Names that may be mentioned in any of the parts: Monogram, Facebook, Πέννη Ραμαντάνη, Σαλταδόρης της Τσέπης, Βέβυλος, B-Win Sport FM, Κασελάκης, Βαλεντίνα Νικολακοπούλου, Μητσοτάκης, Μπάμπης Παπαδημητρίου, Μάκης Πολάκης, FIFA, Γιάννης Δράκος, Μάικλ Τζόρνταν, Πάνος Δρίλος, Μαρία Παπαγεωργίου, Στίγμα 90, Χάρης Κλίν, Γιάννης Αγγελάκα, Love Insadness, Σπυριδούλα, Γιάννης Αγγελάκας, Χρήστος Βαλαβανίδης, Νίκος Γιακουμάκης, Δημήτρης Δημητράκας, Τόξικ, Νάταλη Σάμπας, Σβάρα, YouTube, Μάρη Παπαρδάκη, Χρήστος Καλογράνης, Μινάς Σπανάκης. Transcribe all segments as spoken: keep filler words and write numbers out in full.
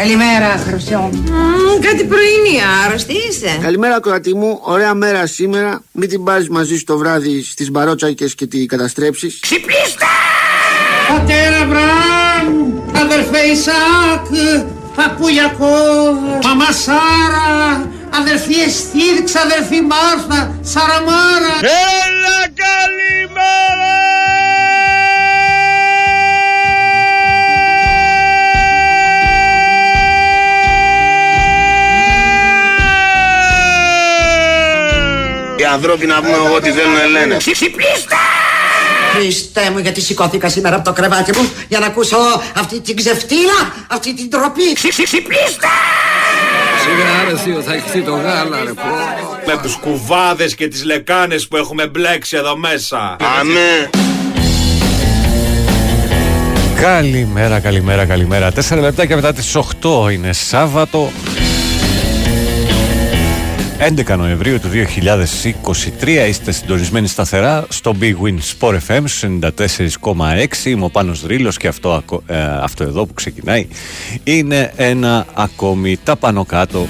Καλημέρα, Χρυσό. Mm, κάτι πρωινή, άρρωστη είσαι. Καλημέρα, Κοράκι μου. Ωραία μέρα σήμερα. Μην την πάρεις μαζί στο βράδυ στις μπαρότσακες και την καταστρέψεις. Ξυπνήστε! Πατέρα Βραμ, αδερφέ Ισάκ, παππούλια Κόρ, μαμά Σάρα, αδερφή Εστίρξ, αδερφή Μάρθα, Σαραμάρα. Έλα, καλημέρα! Οι ανθρώποι να πούμε εγώ τι θέλουν λένε. Ξυπνήστε! Χριστέ μου, γιατί σηκώθηκα σήμερα από το κρεβάτι μου για να ακούσω αυτή την ξεφτύλα, αυτή την τροπή. Ξυπνήστε! Σιγά ρε θείο, θα έχει το γάλα ρε πω. Με τους κουβάδες και τις λεκάνες που έχουμε μπλέξει εδώ μέσα. Αμέ! Καλημέρα, καλημέρα, καλημέρα. Τέσσερα λεπτά και μετά τις οκτώ είναι Σάββατο. έντεκα Νοεμβρίου του δύο χιλιάδες είκοσι τρία. Είστε συντονισμένοι σταθερά στο B-Win Sport εφ εμ ενενήντα τέσσερα κόμμα έξι. Είμαι ο Πάνος Δρίλος και αυτό, ε, αυτό εδώ που ξεκινάει είναι ένα ακόμη τα πάνω κάτω.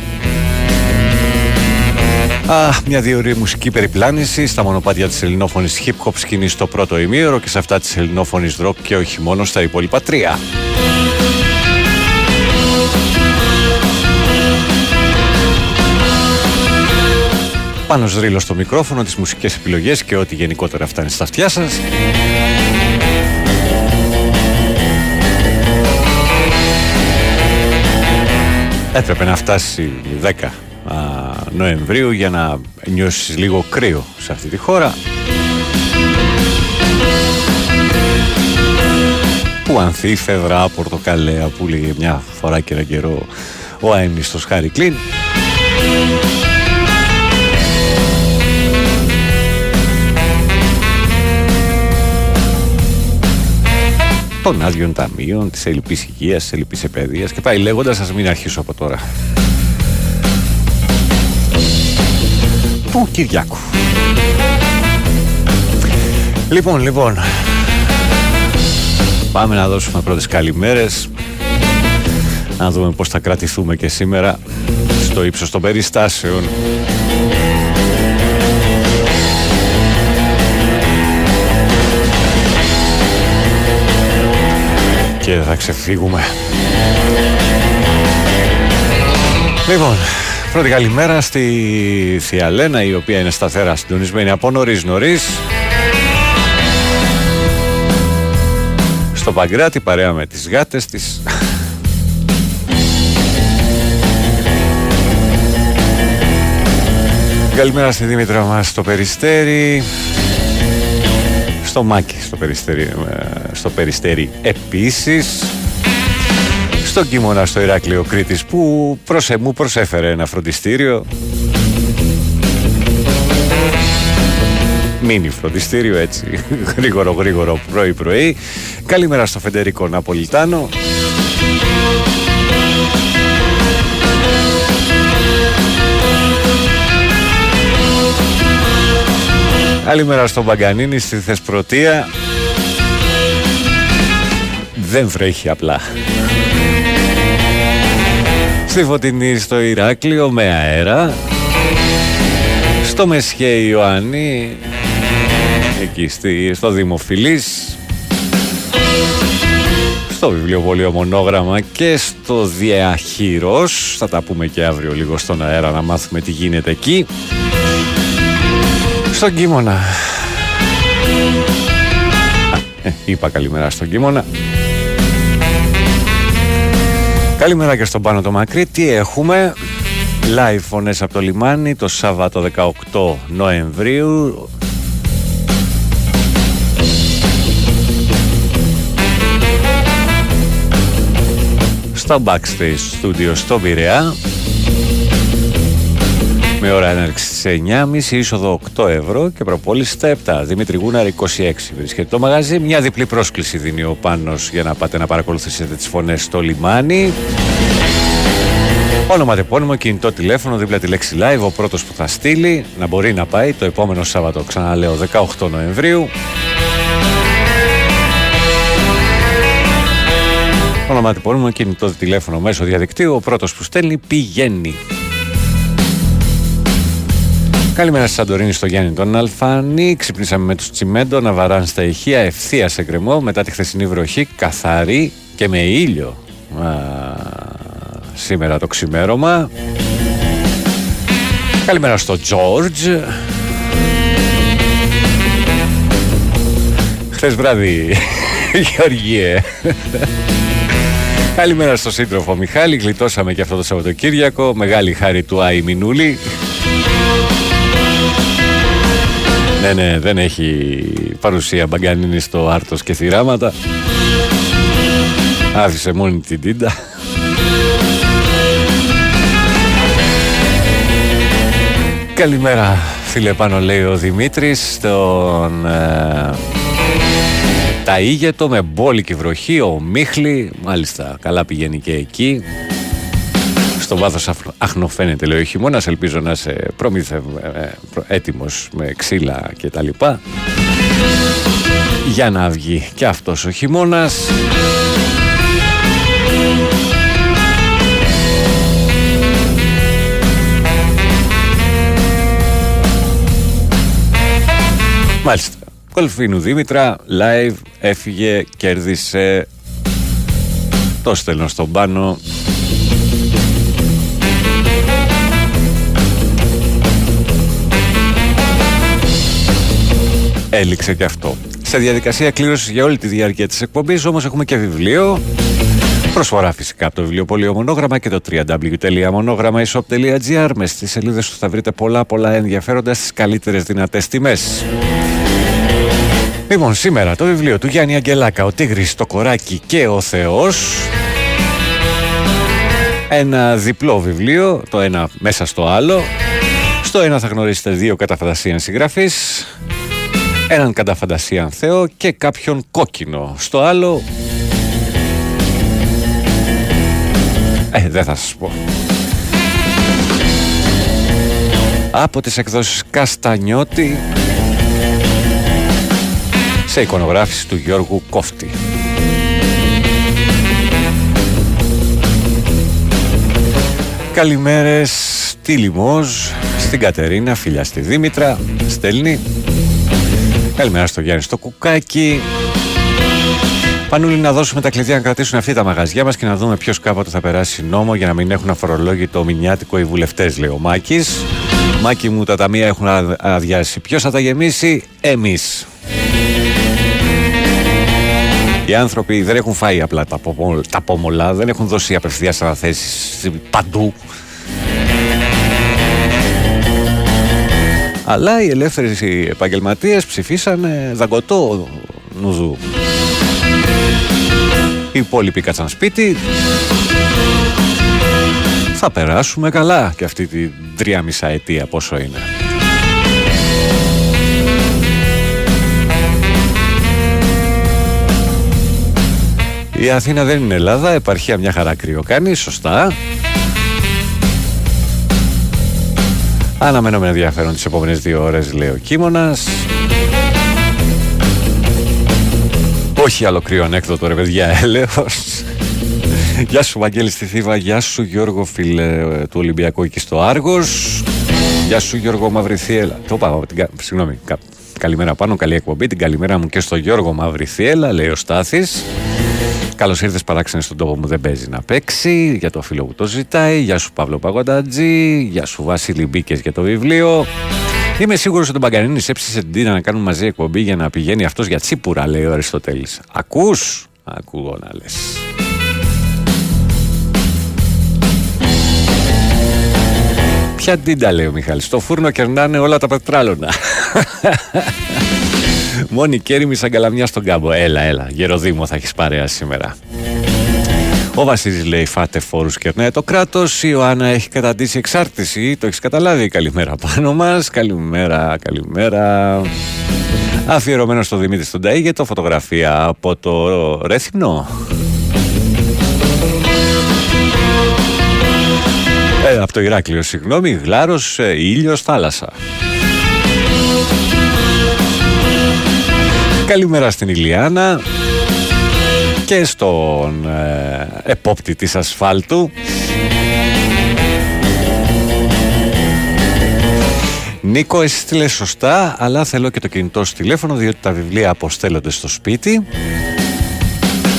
Α, μια διορία μουσική περιπλάνηση στα μονοπάτια της ελληνόφωνης hip-hop σκηνής στο πρώτο ημίωρο και σε αυτά της ελληνόφωνης rock και όχι μόνο στα υπόλοιπα τρία. Πάνος Δρίλος στο μικρόφωνο, τις μουσικές επιλογές και ό,τι γενικότερα φτάνει στα αυτιά σας. Έπρεπε να φτάσει δέκα Νοεμβρίου για να νιώσεις λίγο κρύο σε αυτή τη χώρα. Που ανθεί φεδρά, πορτοκαλέα που λέγε μια φορά και ένα καιρό ο αείμνηστος Χάρη Κλίν. Των άδειων ταμείων, της ελλειπής υγείας, της ελλειπής επαιδείας και πάει λέγοντας, ας μην αρχίσω από τώρα. Του Κυριάκου. Λοιπόν, λοιπόν, πάμε να δώσουμε πρώτες καλημέρες. Να δούμε πώς θα κρατηθούμε και σήμερα στο ύψος των περιστάσεων. Και θα ξεφύγουμε. Λοιπόν, πρώτη καλημέρα στη Θεία Λένα, η οποία είναι σταθερά συντονισμένη από νωρίς νωρίς. Στο Παγκράτη παρέα με τις γάτες της. Καλημέρα στη Δήμητρα μας στο Περιστέρι. Στο Μάκη, στο Περιστέρι, στο Περιστέρι επίσης. Στον Κίμωνα, στο Ηράκλειο Κρήτης, που προσε, μου προσέφερε ένα φροντιστήριο. Μίνι φροντιστήριο, έτσι, γρήγορο γρήγορο πρωί-πρωί. Καλημέρα στο Φεντερικό Ναπολιτάνο. Καλημέρα στον Παγκανίνη, στη Θεσπρωτεία. Δεν βρέχει απλά. Στη Φωτεινή, στο Ηράκλειο, με αέρα. Στο Μεσχέ Ιωάννη, εκεί στη, στο Δημοφιλής. Στο βιβλιοπωλείο Μονόγραμμα και στο Διαχείρος. Θα τα πούμε και αύριο λίγο στον αέρα να μάθουμε τι γίνεται εκεί. Στον Κίμωνα. Α, είπα καλημέρα στον Κίμωνα. Καλημέρα και στον Πάνο το Μακρύ. Τι έχουμε? Live φωνές από το λιμάνι το Σάββατο δεκαοκτώ Νοεμβρίου. Στα Backstage Studio στο Πειραιά. Με ώρα έναρξη στις εννιά και μισή, είσοδο οκτώ ευρώ και προπόληση στα επτά. Δημήτρη Γούναρ είκοσι έξι βρίσκεται το μαγαζί. Μια διπλή πρόσκληση δίνει ο Πάνος για να πάτε να παρακολουθήσετε τις φωνές στο λιμάνι. Όνομα, τεπώνυμο, κινητό τηλέφωνο, δίπλα τη λέξη live. Ο πρώτος που θα στείλει να μπορεί να πάει το επόμενο Σάββατο, ξαναλέω, δεκαοκτώ Νοεμβρίου. ονοματεπώνυμο, κινητό τηλέφωνο, μέσω διαδικτύου. Ο πρώτος που στέλνει πηγαίνει. Καλημέρα στη Σαντορίνη, στο Γιάννη τον Αλφανή. Ξυπνήσαμε με τους Τσιμέντο να βαράνε στα ηχεία ευθείας σε γκρεμό μετά τη χθεσινή βροχή, καθαρή και με ήλιο. Α, σήμερα το ξημέρωμα. Καλημέρα στο Τζόρτζ. Χθες βράδυ, Γεωργίε. Καλημέρα στο σύντροφο Μιχάλη. Γλιτώσαμε και αυτό το Σαββατοκύριακο. Μεγάλη χάρη του Άι Μινούλη. Ναι, ναι, δεν έχει παρουσία Μπαγκανίνη στο Άρτος και θυράματα. Άφησε μόνη την Τίντα. Καλημέρα, φίλε Πάνο, λέει ο Δημήτρης, στον ε, Ταΐγετο με μπόλικη βροχή, ο Μίχλη, μάλιστα, καλά πηγαίνει και εκεί. Στο βάθος αχνοφαίνεται, λέει ο χειμώνας, ελπίζω να είσαι προμηθευ, ε, προ, έτοιμος με ξύλα και τα λοιπά, για να βγει και αυτός ο χειμώνας. Μάλιστα, Κολφίνου Δήμητρα, live, έφυγε, κέρδισε, το στέλνω στον Πάνο. Έληξε και αυτό. Σε διαδικασία κλήρωσης για όλη τη διάρκεια της εκπομπής, όμως έχουμε και βιβλίο. Προσφορά φυσικά από το βιβλιοπωλείο Μονόγραμμα και το double-u double-u double-u τελεία μονόγραμμα τελεία ι σοπ τελεία τζι αρ. Μες στις σελίδες του θα βρείτε πολλά πολλά ενδιαφέροντα στις καλύτερες δυνατές τιμές. Λοιπόν, σήμερα το βιβλίο του Γιάννη Αγγελάκα, ο Τίγρης, το Κοράκι και ο Θεός. Ένα διπλό βιβλίο, το ένα μέσα στο άλλο. Στο ένα θα γνωρίσετε δύο κατά φαντασία συγγραφείς, έναν κατά φαντασία Θεό και κάποιον κόκκινο. Στο άλλο... Ε, δεν θα σας πω. Από τις εκδόσεις Καστανιώτη, σε εικονογράφηση του Γιώργου Κόφτη. Καλημέρες στη Λιμός, στην Κατερίνα, φιλιά στη Δήμητρα, στέλνει. Καλημέρα στο Γιάννη στο Κουκάκι. Πανούλη, να δώσουμε τα κλειδιά να κρατήσουν αυτή τα μαγαζιά μας και να δούμε ποιος κάποτε θα περάσει νόμο για να μην έχουν αφορολόγητο μηνιάτικο οι βουλευτές, λέει ο Μάκης. Μάκη μου, τα ταμεία έχουν αδειάσει. Ποιος θα τα γεμίσει? Εμείς. Οι άνθρωποι δεν έχουν φάει απλά τα, πομολ, τα πομολά, δεν έχουν δώσει απευθείας αναθέσεις παντού. Αλλά οι ελεύθεροι επαγγελματίες ψηφίσανε δαγκωτό νουζού. Οι υπόλοιποι κάτσαν σπίτι. Θα περάσουμε καλά και αυτή τη τρία μισά αιτία πόσο είναι. Η Αθήνα δεν είναι Ελλάδα, επαρχία μια χαρά κρύο κάνει, σωστά. Αναμένω με ενδιαφέρον τις επόμενες δύο ώρες, λέει ο Κίμωνας. Όχι άλλο κρύο ανέκδοτο, ρε παιδιά, έλεος. Γεια σου Βαγγέλη στη Θήβα, γεια σου Γιώργο φίλε του Ολυμπιακού εκεί στο Άργος. Γεια σου Γιώργο Μαυριθιέλα. Το είπα, κα... συγγνώμη, κα... καλημέρα Πάνω, καλή εκπομπή. Την καλημέρα μου και στο Γιώργο Μαυριθιέλα, λέει ο Στάθης. Καλώς ήρθες παράξενε στον τόπο μου, δεν παίζει να παίξει. Για το φίλο που το ζητάει. Γεια σου Παύλο Παγοντατζή. Γεια σου Βασίλη, μπήκες για το βιβλίο. Είμαι σίγουρος ότι τον Μπαγκανίνη έψησε την Τίνα να κάνουν μαζί εκπομπή για να πηγαίνει αυτός για τσίπουρα, λέει ο Αριστοτέλης. Ακούς? Ακούω να λες. Ποια Τίντα, λέει ο Μιχάλης. Στο φούρνο κερνάνε όλα τα πετράλωνα. Μόνη κέριμη σαν καλαμιά στον κάμπο. Έλα, έλα, Γεροδήμο θα έχεις παρέα σήμερα. Ο Βασίλης λέει φάτε φόρους κερνάει το κράτος. Η Ιωάννα έχει καταντήσει εξάρτηση. Το έχεις καταλάβει? Καλημέρα Πάνω μας. Καλημέρα, καλημέρα. Αφιερωμένο στο Δημήτρη στον Ταΐγετο. Φωτογραφία από το Ρέθυμνο. Ε, από το Ηράκλειο, συγγνώμη. Γλάρος, ήλιος, θάλασσα. Καλημέρα στην Ηλιάνα. και στον ε, επόπτη της ασφάλτου Νίκο, εσύ στείλε σωστά, αλλά θέλω και το κινητό σου τηλέφωνο, διότι τα βιβλία αποστέλλονται στο σπίτι,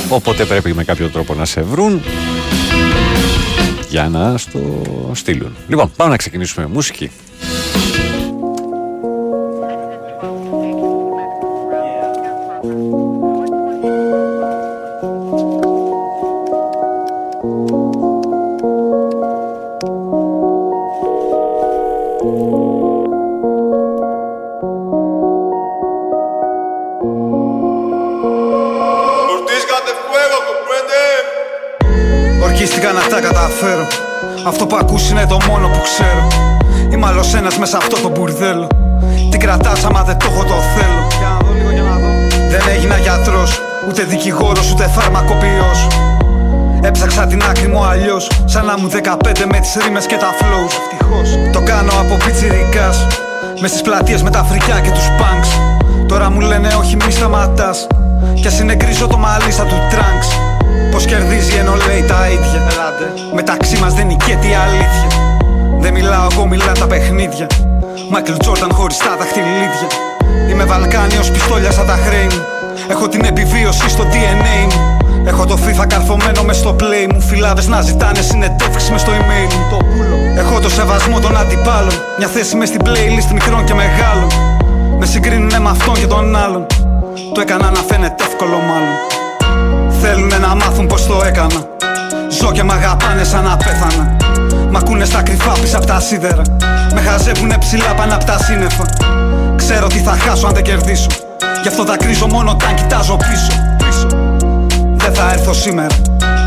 οπότε πρέπει με κάποιο τρόπο να σε βρουν για να στο στείλουν. Λοιπόν, πάμε να ξεκινήσουμε με μουσική. Αυτό που ακούς είναι το μόνο που ξέρω. Είμαι άλλος ένας μέσα αυτό το μπουρδέλο. Την κρατάς άμα δεν το έχω το θέλω. Για να δω λίγο, για να δω. Δεν έγινα γιατρός, ούτε δικηγόρος, ούτε φαρμακοποιός. Έψαξα την άκρη μου αλλιώς, σαν να μου δεκαπέντε με τις ρήμες και τα flows. Ευτυχώς. Το κάνω από πιτσιρικάς, με στις πλατείες με τα φρικιά και τους punks. Τώρα μου λένε όχι μη σταματάς, κι ας συνεγκρίζω το μαλλί στα του Trunks. Πως κερδίζει ενώ λέει τα ίδια. Ελάτε. Μεταξύ μας δεν νικέται η αλήθεια. Δεν μιλάω εγώ, μιλά τα παιχνίδια. Μάικλ Τζόρνταν χωριστά δαχτυλίδια. Είμαι Βαλκάνιος, πιστόλια σαν τα χρέη μου. Έχω την επιβίωση στο ντι εν έι μου. Έχω το FIFA καρφωμένο μες στο play μου. Φιλάδες να ζητάνε συνεντεύξεις μες στο email μου. Το πουλο. Έχω το σεβασμό των αντιπάλων. Μια θέση μες στην playlist μικρών και μεγάλων. Με συγκρίνουνε με αυτόν και τον άλλον. Το έκανα να φαίνεται εύκολο μάλλον. Θέλουνε να μάθουν πως το έκανα. Ζω και μ' αγαπάνε σαν να πέθανα. Μ' ακούνε στα κρυφά πίσω απ' τα σίδερα. Με χαζεύουνε ψηλά πάνω απ' τα σύννεφα. Ξέρω τι θα χάσω αν δεν κερδίσω. Γι' αυτό τα κρίζω μόνο όταν κοιτάζω πίσω, πίσω. Δεν θα έρθω σήμερα.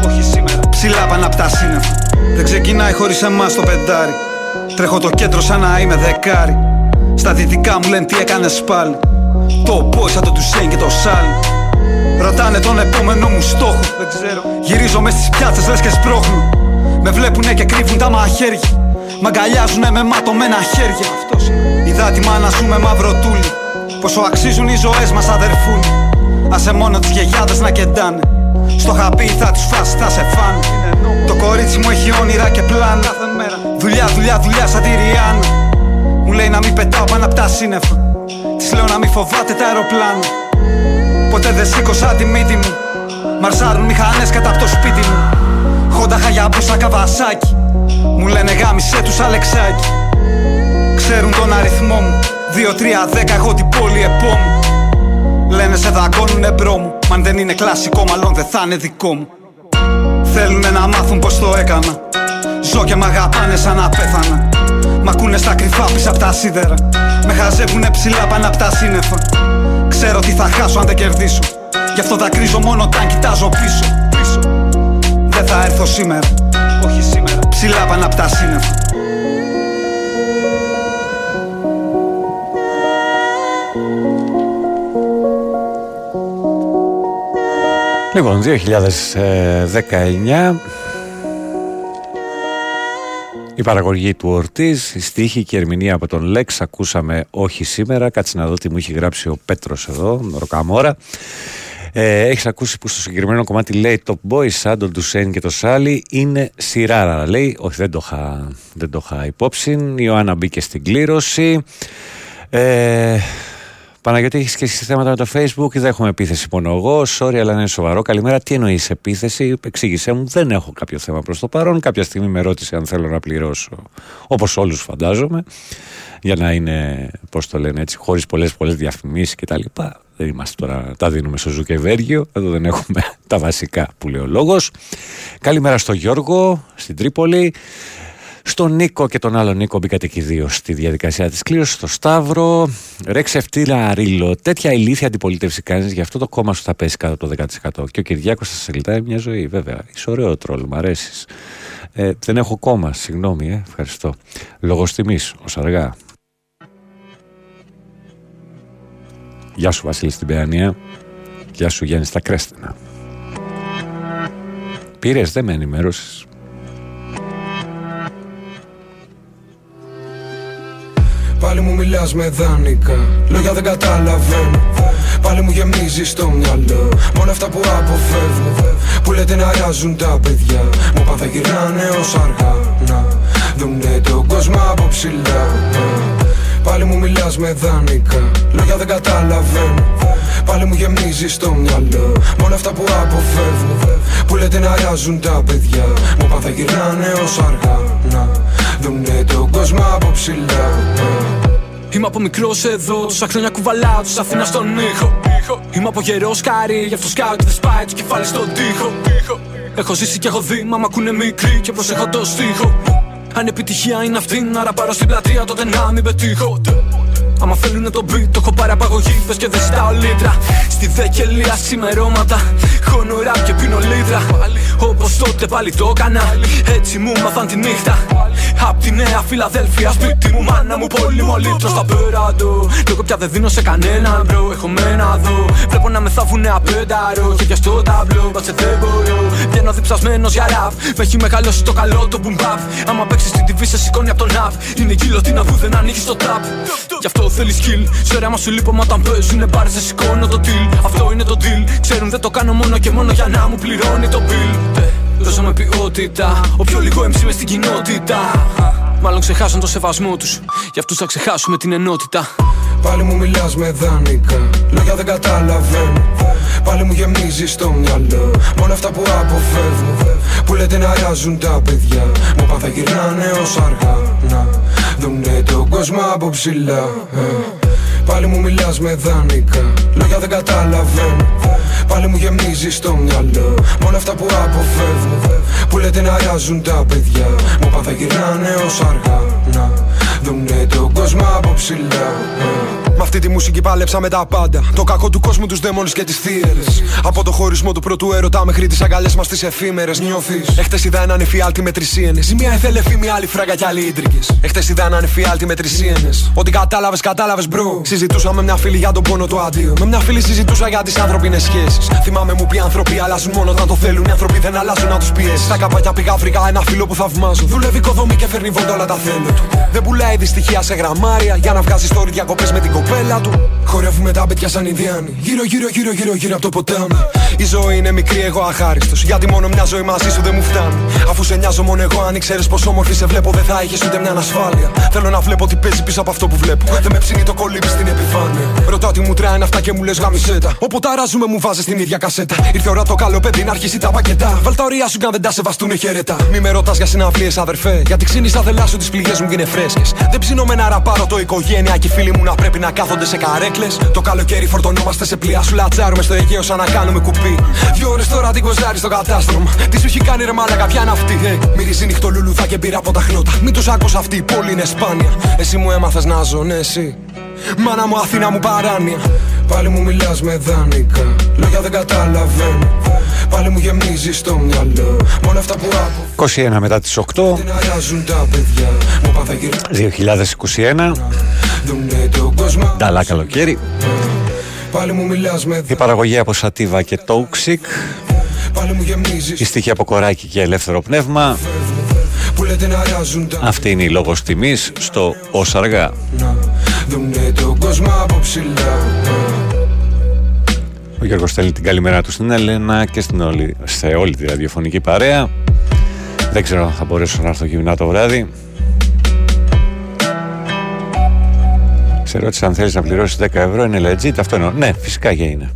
Όχι σήμερα. Ψηλά πάνω απ' τα σύννεφα. Δεν ξεκινάει χωρίς εμάς το πεντάρι. Τρέχω το κέντρο σαν να είμαι δεκάρι. Στα δυτικά μου λένε τι έκανες πάλι. Το boy σαν το Τουσέιν και το Σάλι. Ρωτάνε τον επόμενο μου στόχο. Δεν ξέρω. Γυρίζω μες στις πιάτσες λες και σπρώχνουν. Με βλέπουνε και κρύβουν τα μαχαίρια. Μ' αγκαλιάζουνε με ματωμένα χέρια. Η δάτη μάνα σου με μαύρο τούλι. Πόσο αξίζουν οι ζωές μας αδερφούλι. Άσε μόνο τους γιαγιάδες να κεντάνε. Στο χαπί θα τους φάσεις, θα σε φάνε. Το κορίτσι μου έχει όνειρα και πλάνα. Δουλειά, δουλειά, δουλειά σαν τη Ριάννα. Μου λέει να μην πετάω πάνω απ' τα σύννεφα. Της λέω να μην φοβάται τα αεροπλάνα. Ποτέ δεν σήκωσα τη μύτη μου. Μαρσάρουν μηχανές κατά από το σπίτι μου. Χόντα χαγιαμπούσα καβασάκι. Μου λένε γάμισε τους Αλεξάκη. Ξέρουν τον αριθμό μου. Δύο, τρία, δέκα, εγώ την πόλη επόμου. Λένε σε δαγκώνουνε μπρό μου. Μαν δεν είναι κλασικό μάλλον δεν θα είναι δικό μου. Θέλουνε να μάθουν πως το έκανα. Ζω και μ' αγαπάνε σαν να πέθανα. Μ' ακούνε στα κρυφά πίσω απ' τα σίδερα. Με χαζεύουνε ψηλά πάνω απ' τα σύννεφα. Ξέρω τι θα χάσω αν δεν κερδίσω. Γι' αυτό τα κρίζω μόνο όταν κοιτάζω πίσω, πίσω. Δεν θα έρθω σήμερα. Όχι σήμερα. Ψηλά πάνω απ' τα σύννεφα. Λοιπόν, δύο χιλιάδες δεκαεννιά. Η παραγωγή του Ορτίζ, η στίχη και η ερμηνεία από τον Λέξα, ακούσαμε όχι σήμερα. Κάτσε να δω τι μου είχε γράψει ο Πέτρος εδώ, ροκαμόρα. Ε, έχεις ακούσει που στο συγκεκριμένο κομμάτι λέει Top Boys, σαν τον Ντουσέιν και το Σάλι, είναι σειράρα. Λέει, όχι δεν το είχα, δεν το είχα υπόψη. Η Ιωάννα μπήκε στην κλήρωση. Ε, Παναγιώτη, έχεις και εσύ θέματα με το Facebook, δεν έχουμε επίθεση μόνο εγώ. Sorry, αλλά είναι σοβαρό. Καλημέρα, τι εννοείς επίθεση, εξήγησέ μου. Δεν έχω κάποιο θέμα προς το παρόν. Κάποια στιγμή με ρώτησε αν θέλω να πληρώσω, όπως όλους φαντάζομαι, για να είναι, πώς το λένε έτσι, χωρίς πολλές πολλές διαφημίσεις κτλ. Δεν είμαστε τώρα, τα δίνουμε στο Ζουκεβέργιο. Εδώ δεν έχουμε τα βασικά που λέει ο λόγος. Καλημέρα στον Γιώργο, στην Τρίπολη. Στον Νίκο και τον άλλο Νίκο μπήκατε και οι δύο στη διαδικασία της κλήρωσης. Στο Σταύρο, ρε ξεφτύλα ρίλο. Τέτοια ηλίθια αντιπολίτευση κάνεις, γι' αυτό το κόμμα σου θα πέσει κάτω από το δέκα τοις εκατό. Και ο Κυριάκος θα σε γλιτάει μια ζωή, βέβαια. Είσαι ωραίο τρόλ, μ' αρέσεις. Ε, δεν έχω κόμμα, συγγνώμη, ε, ευχαριστώ. Λόγος τιμής, ως αργά. Γεια σου Βασίλη στην Παιανία. Γεια σου Γιάννη στα Κρέστενα. Πήρες, δεν με ενημέρωσες. Πάλι μου μιλάς με δάνικα, λόγια δεν καταλαβαίνω. Πάλι μου γεμίζεις το μυαλό, μόνο αυτά που αποφεύγω. Που λέτε να αράζουν τα παιδιά, μου είπαν θα γυρνάνε ως αργά. Να δουνε τον κόσμο από ψηλά. Πάλι μου μιλάς με δάνικα, λόγια δεν καταλαβαίνω. Πάλι μου γεμίζεις το μυαλό, μόνο αυτά που αποφεύγω. Που λέτε να αράζουν τα παιδιά, μου είπαν θα γυρνάνε ως αργά. Να δουνε τον κόσμο από ψηλά. Είμαι από μικρός εδώ, τόσα χρόνια κουβαλάω τους Αθήνα στον ήχο. Είμαι από γερός καρύ, γι' αυτό σκάω και δεν σπάει το κεφάλι στον τοίχο. Έχω ζήσει και έχω δει, μα μ' ακούνε μικροί και προσέχω το στίχο. Αν επιτυχία είναι αυτή, άρα πάρω στην πλατεία, τότε να μην πετύχω. Άμα θέλουνε τον beat, το έχω πάρει απαγωγή, πες και δεν ζητάω λίτρα. Στη δεκελία σημερώματα, χώνω ραπ και πίνω λίτρα. Όπως τότε πάλι το έκανα, έτσι μου μάθαν τη νύχτα. Απ' τη Νέα Φιλαδέλφια, σπίτι μου, μάνα μου, πόλη μου, αλήτρος στα πέραντο. Λόγω πια δεν δίνω σε κανέναν μπρο, έχω μένα δω. Βλέπω να με θάβουνε απένταρο, χέρια στο ταμπλό, μπατσε δεν μπορώ. Βγαίνω διψασμένος για ραπ, με έχει μεγαλώσει το καλό το boom bap. Άμα παίξεις την τι βι σε σηκώνει απ' τον app. Είναι κύλο τι να βου, δεν ανοίγεις το tap. Γι' αυτό θέλεις skill, σωρά μα σου λείπω, μα όταν παίζουνε μπάρες δεν σηκώνω το deal. Αυτό είναι το deal, ξέρουν δεν το κάνω μόνο και μόνο για να μου πληρώνει το bill. Δώσα με ποιότητα, ο πιο λίγο εμ σι μες στην κοινότητα. Μάλλον ξεχάσαν το σεβασμό τους, γι' αυτούς θα ξεχάσουμε την ενότητα. Πάλι μου μιλάς με δάνικα, λόγια δεν καταλαβαίνω. Πάλι μου γεμίζεις το μυαλό, μόνο αυτά που αποφεύγω. Που λέτε να αράζουν τα παιδιά, μου είπαν θα γυρνάνε ως αργά. Να δουνε τον κόσμο από ψηλά. Πάλι μου μιλάς με δάνικα, λόγια δεν καταλαβαίνω. Πάλι μου γεμίζεις το μυαλό, μόνο αυτά που αποφεύγω. Που λέτε να αράζουν τα παιδιά, μου είπαν θα γυρνάνε ως αργά. Να δουνε τον κόσμο από ψηλά. Μ' αυτή τη μουσική πάλεψα με τα πάντα. Το κακό του κόσμου, τους δαίμονες και τις θύελες. Από το χωρισμό του πρώτου έρωτα μέχρι τις αγκαλιές μας τις εφήμερες. Νιώθεις. Έχτες είδα έναν εφιάλτη με τρεις ίενες. Η μία ήθελε φήμη, άλλη φράγκα κι άλλη ίντρικες. Έχτες είδα έναν εφιάλτη με τρεις ίενες. Ό,τι κατάλαβες, κατάλαβες, μπρο. Συζητούσα με μια φίλη για τον πόνο του αντίο. Με μια φίλη συζητούσα για τις ανθρώπινες σχέσεις. Θυμάμαι μου πει άνθρωποι αλλάζουν μόνο όταν το θέλουν. Οι άνθρωποι δεν αλλάζουν να τους πιέσεις. Τα καπάκια πήγα βρήκα ένα φίλο που θαυμάζω. Δουλεύει οικοδομή και φέρνει βόλτα όλα τα θέλω του. Δεν πουλάει δυστυχία σε γραμμάρια για να βγάζει story διακοπές με την κοπέλα του. Χορεύουμε τα παιδιά σαν Ινδιάνοι. Γύρω, γύρω, γύρω, γύρω, γύρω από το ποτάμι. Η ζωή είναι μικρή, εγώ αχάριστος. Γιατί μόνο μια ζωή μαζί σου δεν μου φτάνει. Αφού σε νοιάζω μόνο εγώ, αν ήξερες πόσο όμορφη σε βλέπω, δεν θα είχες ούτε μια ανασφάλεια. Θέλω να βλέπω τι παίζει πίσω από αυτό που βλέπω. Δεν με ψήνει το κολύμπι στην επιφάνεια. Ρωτάω τι μου τράει αυτά και μου λες γαμισέτα. Όποτε αράζουμε μου βάζεις την ίδια κασέτα. Ήρθε ώρα το καλό παιδί να αρχίσει τα πακετά. Βάλ τα ωριά σου κι αν δεν τα σεβαστούνε χαιρετά. Μη με ρωτάς για συναυλίες, αδερφέ. Γιατί ξύνεις τα δελά σου, τις πληγές μου γίνε φρέσκες. Δεν ψήνω με να ραπάρω το οικογένεια και οι φίλοι μου να πρέπει να κάθονται σε καρέκλες. Το καλοκαίρι φορτωνόμαστε σε πλοία σου, λατσάρουμε στο Αιγαίο σαν να κάνουμε κουπί. Δύο ώρες τώρα την κοζάρι στο κατάστρωμα. Τι σου έχει κάνει ρε μαλάκα, πια είναι αυτή. Ε, μυρίζει νυχτό λουλουδά και μπύρα από τα χλώτα. Μην τους άκουσα αυτή η πόλη είναι σπάνια. Εσύ μου έμαθες να ζω, ναι, εσύ. Μάνα μου, Αθήνα μου, παράνοια. Πάλι μου μιλάς με δάνικα, λόγια δεν καταλαβαίνω. Πάλι μου γεμίζεις το μυαλό, μόνο αυτά που άκου. είκοσι ένα μετά τις οκτώ. Δεν αράζουν τα παιδιά, μου είπαν θα γυρνάνε. είκοσι ένα. Νταλά καλοκαίρι. Πάλι μου μιλάς με. Η παραγωγή από Σατίβα και Τόξικ. Η στίχη από Κοράκι και Ελεύθερο Πνεύμα. Αυτή είναι η λόγος τιμής στο Ως Αργά. Ο Γιώργος στέλνει την καλημέρα του στην Ελένα και στην όλη, σε όλη τη ραδιοφωνική παρέα. Δεν ξέρω αν θα μπορέσω να έρθω γυμνά το βράδυ. Σε ρώτησε αν θέλεις να πληρώσεις δέκα ευρώ, είναι legit, αυτό εννοώ. Ναι, φυσικά και είναι.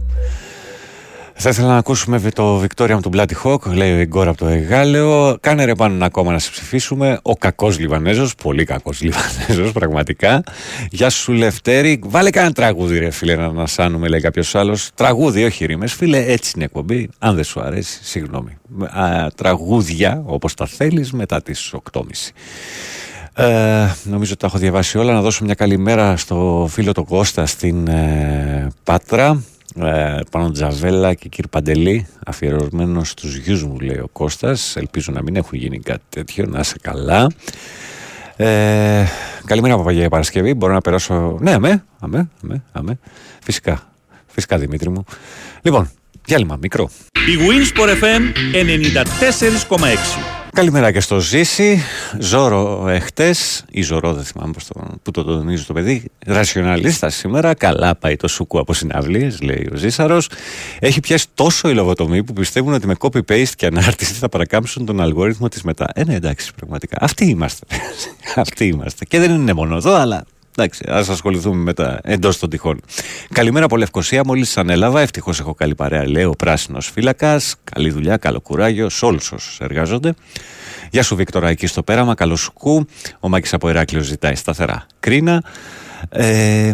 Θα ήθελα να ακούσουμε το Victorium του Bloody Hawk, λέει ο Ιγκόρ από το Εγάλεο. Κάνε ρε πάνω ακόμα να σε ψηφίσουμε. Ο κακός Λιβανέζος, πολύ κακός Λιβανέζος, πραγματικά. Γεια σου Λευτέρη, βάλε κανένα τραγούδι ρε φίλε να ανασάνουμε, λέει κάποιος άλλος. Τραγούδι, όχι ρήμες φίλε, έτσι είναι εκπομπή. Αν δεν σου αρέσει, συγγνώμη. Α, τραγούδια όπως τα θέλεις μετά τις οκτώμιση. Ε, νομίζω ότι τα έχω διαβάσει όλα. Να δώσω μια καλημέρα στο φίλο τον Κώστα στην ε, Πάτρα. Ε, Πάνω Τζαβέλα και κύριε Παντελή, αφιερωμένο στους γιους μου, λέει ο Κώστας. Ελπίζω να μην έχουν γίνει κάτι τέτοιο, να είσαι καλά. ε, Καλημέρα Παπαγία Παρασκευή, μπορώ να περάσω? Ναι, αμέ, αμέ, αμέ, αμέ. Φυσικά, φυσικά Δημήτρη μου. Λοιπόν, διάλειμμα μικρό. Η B-Win Sport εφ εμ ενενήντα τέσσερα κόμμα έξι. Καλημέρα και στο Ζήση. Ζώρο εχτες, ή Ζωρό, δεν θυμάμαι πώς το, που το τονίζει το παιδί. Ρασιοναλίστα σήμερα. Καλά πάει το σούκου από συναυλίες, λέει ο Ζήσαρος. Έχει πιάσει τόσο η λογοτομή που πιστεύουν ότι με copy-paste και ανάρτηση θα παρακάμψουν τον αλγόριθμο της μετά. Ε, ναι, εντάξει, πραγματικά. Αυτοί είμαστε. Αυτοί είμαστε. Και δεν είναι μόνο εδώ, αλλά. Εντάξει, ας ασχοληθούμε με τα εντός των τυχών. Καλημέρα από Λευκοσία, μόλις σας ανέλαβα. Ευτυχώς έχω καλή παρέα, λέει ο πράσινος φύλακας. Καλή δουλειά, καλό κουράγιο σε όλους όσους εργάζονται. Γεια σου, Βίκτορα, εκεί στο πέραμα. Καλό σκου. Ο Μάκης από Ηράκλειο ζητάει σταθερά κρίνα. Ε,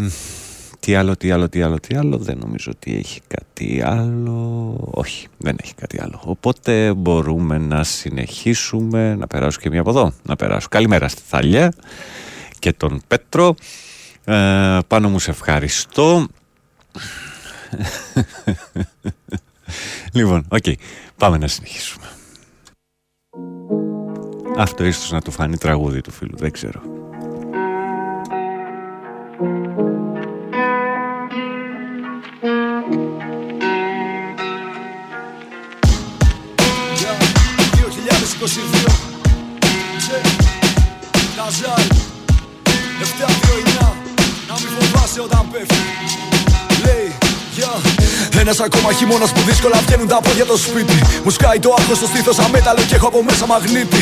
τι άλλο, τι άλλο, τι άλλο, τι άλλο. Δεν νομίζω ότι έχει κάτι άλλο. Όχι, δεν έχει κάτι άλλο. Οπότε μπορούμε να συνεχίσουμε. Να περάσω και μία από εδώ. Να περάσω. Καλημέρα στη Θαλιά και τον Πέτρο. ε, Πάνω μου, σε ευχαριστώ. Λοιπόν, οκ, okay. Πάμε να συνεχίσουμε. Αυτό ίσως να του φανεί τραγούδι του φίλου, δεν ξέρω. Yeah, εφτά δύο εννιά, να μην φοβάσαι όταν πέφτει. Λέει, yeah. Ένας ακόμα χειμώνας που δύσκολα βγαίνουν τα πόδια το σπίτι. Μου σκάει το άγχος στο στήθος αμέταλλο και έχω από μέσα μαγνήτη.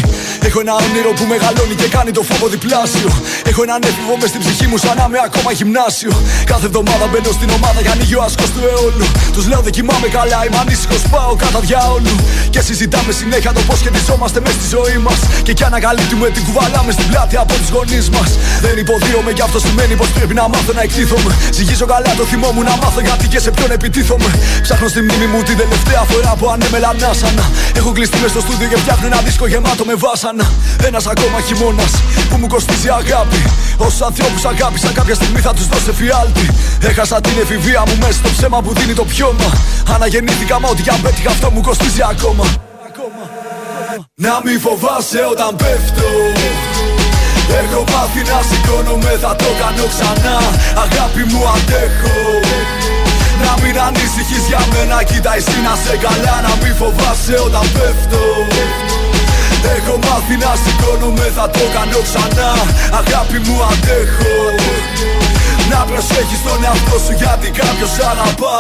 Έχω ένα όνειρο που μεγαλώνει και κάνει το φόβο διπλάσιο. Έχω έναν έφηβο μες στην ψυχή μου σαν να είμαι ακόμα γυμνάσιο. Κάθε εβδομάδα μπαίνω στην ομάδα και ανοίγει ο άσκος του αιώλου. Τους λέω δεν κοιμάμαι καλά, είμαι ανήσυχος, πάω κατά διαόλου. Και συζητάμε συνέχεια το πώς σχετιζόμαστε μες στη ζωή μας. Και κι ανακαλύπτουμε την κουβαλάμε στην πλάτη από τους γονείς μας. Δεν υποδίωμαι και αυτό σημαίνει πως πρέπει να μάθω να εκτίθομαι. Ζυγίζω καλά το θυμό μου να μάθω γιατί και σε ποιον επιτίθομαι. Ψάχνω στη μνήμη μου την τελευταία φορά που ανέμελα νάσανα. Έχω κλειστεί μες στο στούντιο και φτιάχνω ένα δίσκο γεμάτο με βάσανα. Ένας ακόμα χειμώνας που μου κοστίζει αγάπη. Όσους ανθρώπους αγάπησα κάποια στιγμή θα τους δώσω εφιάλτη. Έχασα την εφηβεία μου μέσα στο ψέμα που δίνει το πιώμα. Αναγεννήθηκα μα ό,τι για πέτυχα αυτό μου κοστίζει ακόμα. Να μη φοβάσαι όταν πέφτω. Έχω πάθει να σηκώνομαι, θα το κάνω ξανά. Αγάπη μου αντέχω. Να μην ανησυχείς για μένα, κοίτα εσύ να σε καλά. Να μην φοβάσαι όταν πέφτω. Έχω μάθει να σηκώνομαι, θα το κάνω ξανά. Αγάπη μου αντέχω. Να προσέχεις τον εαυτό σου γιατί κάποιος αγαπά.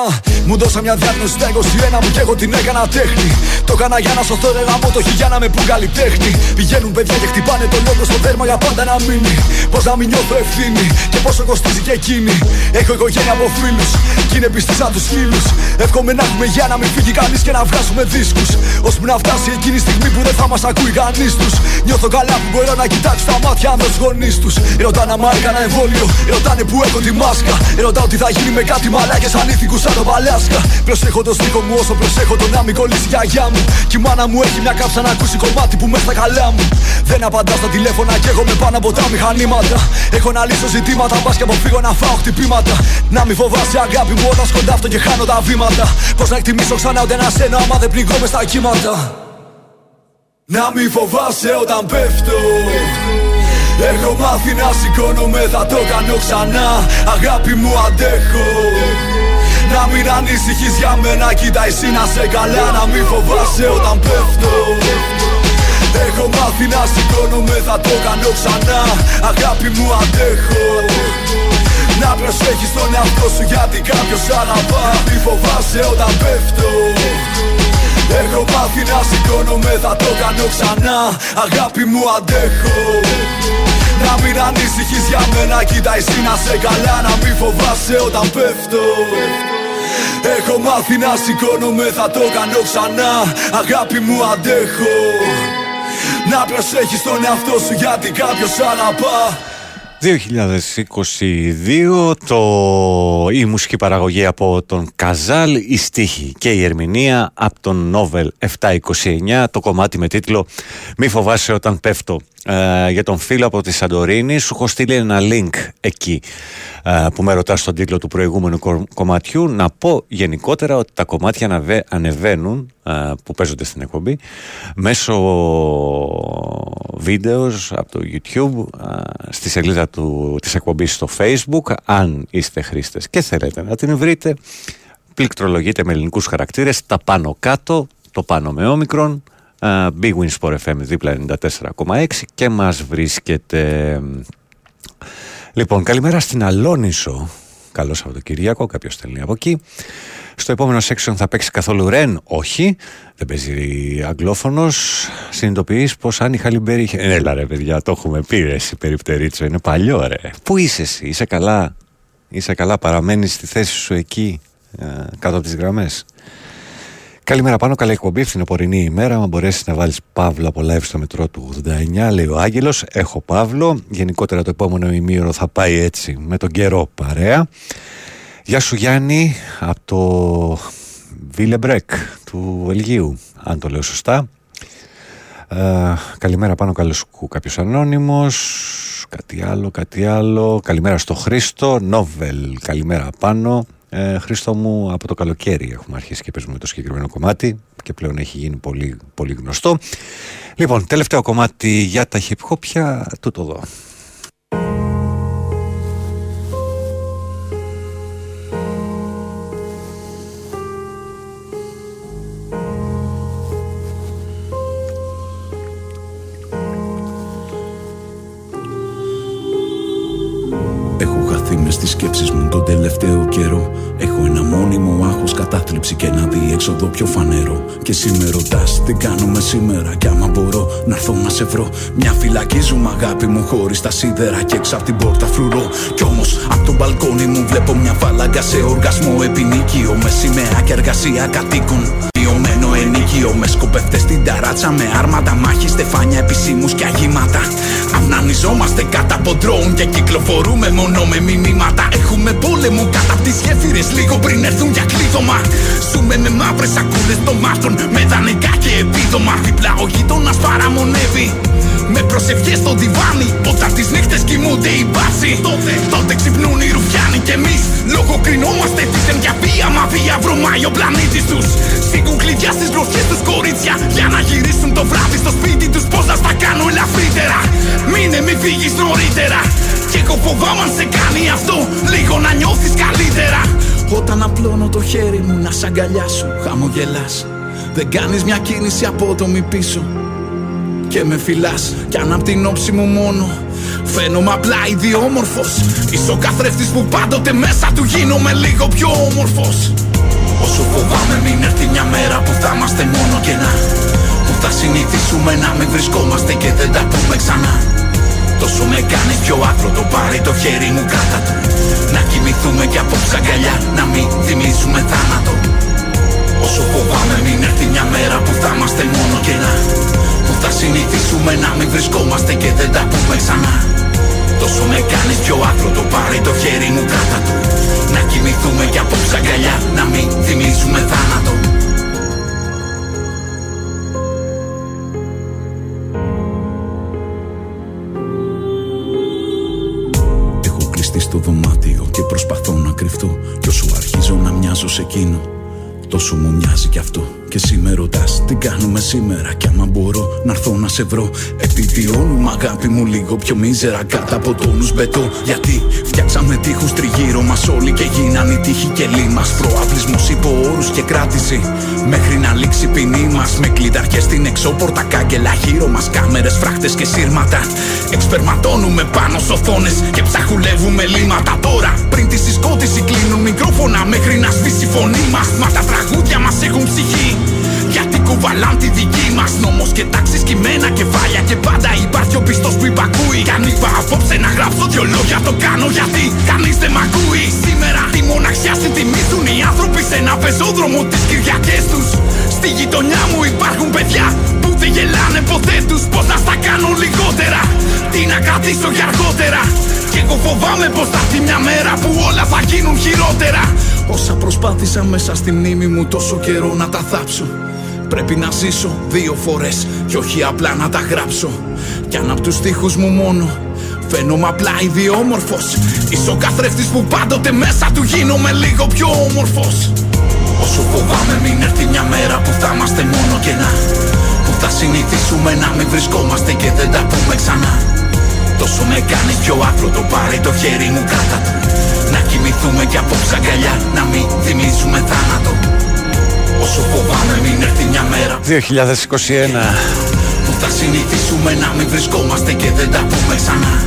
Ah, μου δώσα μια διάγνωση στα είκοσι ένα μου και εγώ την έκανα τέχνη. Το έκανα για να σωθώ ρε γαμότοχη για να με πουν καλλιτέχνη. Πηγαίνουν παιδιά και χτυπάνε το λόγο στο δέρμα για πάντα να μείνει. Πώς να μην νιώθω ευθύνη και πόσο κοστίζει και εκείνη. Έχω οικογένεια από φίλους κι είναι πιστή σαν τους φίλους. Εύχομαι να έχουμε για να μην φύγει κανείς και να βγάζουμε δίσκους. Ώσπου να φτάσει εκείνη η στιγμή που δεν θα μας ακούει κανείς τους. Νιώθω καλά που μπορώ να κοιτάξω τα μάτια αν δω στους γονείς τους. Ρωτάνε άμα έκανα εμβόλιο, ρωτάνε που έχω τη μάσκα. Ρωτάω τι θα γίνει με κάτι μαλάκες ανήθικους. Σαν το Παλάσκα. Προσέχω το στίχο μου όσο προσέχω το να μην κολλήσει η γιαγιά μου. Κι η μάνα μου έχει μια κάψα να ακούσει κομμάτι που μες στα καλά μου. Δεν απαντά στα τηλέφωνα και εγώ με πάνω από τα μηχανήματα. Έχω να λύσω ζητήματα, μπας και αποφύγω να φάω χτυπήματα. Να μην φοβάσαι αγάπη μου όταν σκοντάφτω και χάνω τα βήματα. Πώς να εκτιμήσω ξανά ούτε ένα σένα άμα δεν πνιγώ μες στα κύματα. Να μην φοβάσαι όταν πέφτω. Έχω μάθει να σηκώνομαι, θα το κάνω ξανά. Αγάπη μου αντέχω. Να μην ανησυχείς για μένα, κοίτα εσύ να σε καλά. Να μην φοβάσαι όταν πέφτω. Έχω μάθει να σηκώνομαι, θα το κάνω ξανά. Αγάπη μου αντέχω. Να προσέχεις τον εαυτό σου γιατί κάποιος αγαπά. Να μην φοβάσαι όταν πέφτω. Έχω μάθει να σηκώνομαι, θα το κάνω ξανά. Αγάπη μου αντέχω. Να μην ανησυχείς για μένα, κοίτα εσύ να σε καλά. Να μην φοβάσαι όταν πέφτω. Έχω μάθει να σηκώνομαι, θα το κάνω ξανά. Αγάπη μου αντέχω. Να προσέχεις τον εαυτό σου γιατί κάποιος αγαπά. Δύο χιλιάδες είκοσι δύο, το... η μουσική παραγωγή από τον Καζάλ, η στίχη και η ερμηνεία από τον Νόβελ επτά είκοσι εννιά, το κομμάτι με τίτλο «Μη φοβάσαι όταν πέφτω». Ε, για τον φίλο από τη Σαντορίνη, σου έχω στείλει ένα link εκεί ε, που με ρωτάς στον τίτλο του προηγούμενου κομματιού. Να πω γενικότερα ότι τα κομμάτια ανεβαίνουν ε, που παίζονται στην εκπομπή μέσω βίντεο από το YouTube, ε, στη σελίδα του, της εκπομπής στο Facebook. Αν είστε χρήστες και θέλετε να την βρείτε, πληκτρολογείτε με ελληνικούς χαρακτήρες τα πάνω κάτω, το πάνω με όμικρον, Uh, B-Win Sport εφ εμ δίπλα ενενήντα τέσσερα κόμμα έξι και μας βρίσκεται. Λοιπόν, καλημέρα στην Αλόνισο. Καλό Σαββατοκυριακό, κάποιος στέλνει από εκεί. Στο επόμενο section θα παίξει καθόλου ρεν? Όχι, δεν παίζει αγγλόφωνος. Συνειδητοποιείς πως αν η Χαλιμπέρι... Έλα ρε παιδιά, το έχουμε πει ρε, εσύ περιπτερίτσο, είναι παλιό ρε. Πού είσαι εσύ, είσαι καλά? Είσαι καλά, παραμένεις στη θέση σου εκεί, κάτω από τις γραμμές? Καλημέρα πάνω, καλή εκπομπή, φθινοπορεινή ημέρα. Αν μπορέσεις να βάλεις Παύλα από live στο μετρό του ογδόντα εννιά, λέει ο Άγγελος. Έχω Παύλο. Γενικότερα το επόμενο ημίωρο θα πάει έτσι, με τον καιρό παρέα. Γεια σου Γιάννη, από το Βίλεμπρεκ του Βελγίου, αν το λέω σωστά. Ε, καλημέρα πάνω, καλώς κου κάποιος ανώνυμος. Κάτι άλλο, κάτι άλλο. Καλημέρα στο Χρήστο, Νόβελ. Καλημέρα πάνω. Ε, Χρήστο μου, από το καλοκαίρι έχουμε αρχίσει και παίζουμε το συγκεκριμένο κομμάτι και πλέον έχει γίνει πολύ, πολύ γνωστό. Λοιπόν, τελευταίο κομμάτι για τα hip hop, πια τούτο εδώ. Στις σκέψεις μου τον τελευταίο καιρό έχω ένα μόνιμο άγχος, κατάθλιψη και ένα διέξοδο πιο φανερό. Και εσύ με ρωτάς τι κάνουμε σήμερα, κι άμα μπορώ να έρθω να σε βρω. Μια φυλακή ζούμε αγάπη μου χωρίς τα σίδερα και έξω από την πόρτα φρουρώ. Κι όμως από τον μπαλκόνι μου βλέπω μια φάλαγγα σε οργασμό επινίκιο, με σημαία και εργασία κατοίκων. Διωμένο ενίκιο με σκοπευτές στην ταράτσα, με άρματα μάχη, στεφάνια, επισήμους και αγήματα. Αυνανιζόμαστε κάτω από ντρόουν και κυκλοφορούμε μόνο με μηνύματα. Έχουμε πόλεμο κάτω από τις γέφυρες, λίγο πριν έρθουν για κλείδωμα. Ζούμε με μαύρες σακούλες ντομάτων, με δανεικά και επίδομα. Διπλά ο γείτονας παραμονεύει με προσευχές στο διβάνι. Όταν τις νύχτες κοιμούνται οι μπάτσοι, τότε, τότε ξυπνούν οι ρουφιάνοι. Κι εμείς λογοκρινόμαστε δίθεν για βία. Μα βία βρωμάει ο πλανήτης τους. Σήκουν κλειδιά στις γλωσσές τους κορίτσια, για να γυρίσουν το βράδυ στο σπίτι τους. Πώς θα στα κάνω ελαφρύτερα? Μείνε, μη φύγεις νωρίτερα. Και εγώ φοβάμαι αν σε κάνει αυτό λίγο να νιώθεις καλύτερα. Όταν απλώνω το χέρι μου να σ' αγκαλιάσω, χαμογελάς. Δεν κάνεις μια κίνηση απότομη πίσω και με φυλάς, κι αν απ' την όψη μου μόνο φαίνομαι απλά ιδιόμορφος. Είσαι ο καθρέφτης που πάντοτε μέσα του γίνομαι λίγο πιο όμορφος. Όσο φοβάμαι μην έρθει μια μέρα που θα είμαστε μόνο κενά, που θα συνηθίσουμε να μην βρισκόμαστε και δεν τα πούμε ξανά. Τόσο με κάνεις πιο άκρωτο, πάρε το χέρι μου κράτα του. Να κοιμηθούμε κι απόψε αγκαλιά, να μην θυμίζουμε θάνατο. Όσο φοβάμαι μην έρθει μια μέρα που θα είμαστε μόνο κενά, που θα συνηθίσουμε να μην βρισκόμαστε και δεν τα πούμε ξανά. Τόσο με κάνεις πιο άκρωτο, πάρε το χέρι μου κράτα του. Να κοιμηθούμε κι απόψε αγκαλιά, να μην θυμίζουμε θάνατο. Έχω κλειστεί στο δωμάτιο και προσπαθώ να κρυφτώ, κι όσο αρχίζω να μοιάζω σε εκείνο, τόσο μου μοιάζει κι αυτό. Και εσύ με ρωτάς τι κάνουμε σήμερα, κι άμα μπορώ να έρθω να σε βρω. Επιβιώνουμε αγάπη μου λίγο πιο μίζερα κάτω από τόνους μπετό. Γιατί φτιάξαμε τείχους τριγύρω μας όλοι και γίναν οι τείχοι κελί μας. Προαπλισμός υπό όρους και κράτηση μέχρι να λήξει η ποινή μας. Με κλειδαρχές στην εξώπορτα, κάγκελα γύρω μας, κάμερες, φράχτες και σύρματα. Εξπερματώνουμε πάνω σ' οθόνες και ψαχουλεύουμε λύματα. Τώρα πριν τη συσκότηση κλείνουν μικρόφωνα μέχρι να σβήσει φωνή μας. Μα τα τραγούδια μας έχουν ψυχή, γιατί κουβαλάν τη δική μας. Νόμος και τάξεις, κειμένα κεφάλια και πάντα υπάρχει ο πιστός που υπακούει. Κι αν είπα απόψε να γράψω δυο λόγια, το κάνω γιατί κανείς δεν μ' ακούει. Σήμερα τη μοναξιά συντιμίζουν οι άνθρωποι σε ένα πεζόδρομο τις Κυριακές τους. Στη γειτονιά μου υπάρχουν παιδιά που δεν γελάνε ποτέ τους. Πώς θα στα κάνω λιγότερα, τι να κρατήσω για αργότερα. Κι εγώ φοβάμαι πως θα έρθει μια μέρα που όλα θα γίνουν χειρότερα. Όσα προσπάθησα μέσα στη μνήμη μου τόσο καιρό να τα θάψω, πρέπει να ζήσω δύο φορές κι όχι απλά να τα γράψω. Κι αν απ' τους στίχους μου μόνο φαίνομαι απλά ιδιόμορφος. Είσαι ο καθρέφτης που πάντοτε μέσα του γίνομαι λίγο πιο όμορφος. Όσο φοβάμαι μην έρθει μια μέρα που θα είμαστε μόνο κενά, που θα συνηθίσουμε να μην βρισκόμαστε και δεν τα πούμε ξανά. Τόσο με κάνεις πιο άκρωτο, πάρε το χέρι μου κράτα του. Να κοιμηθούμε κι απόψε αγκαλιά, να μην θυμίζουμε θάνατο. Όσο φοβάμαι μην έρθει μια μέρα δύο χιλιάδες είκοσι ένα που θα συνηθίσουμε να μην βρισκόμαστε και δεν τα πούμε ξανά.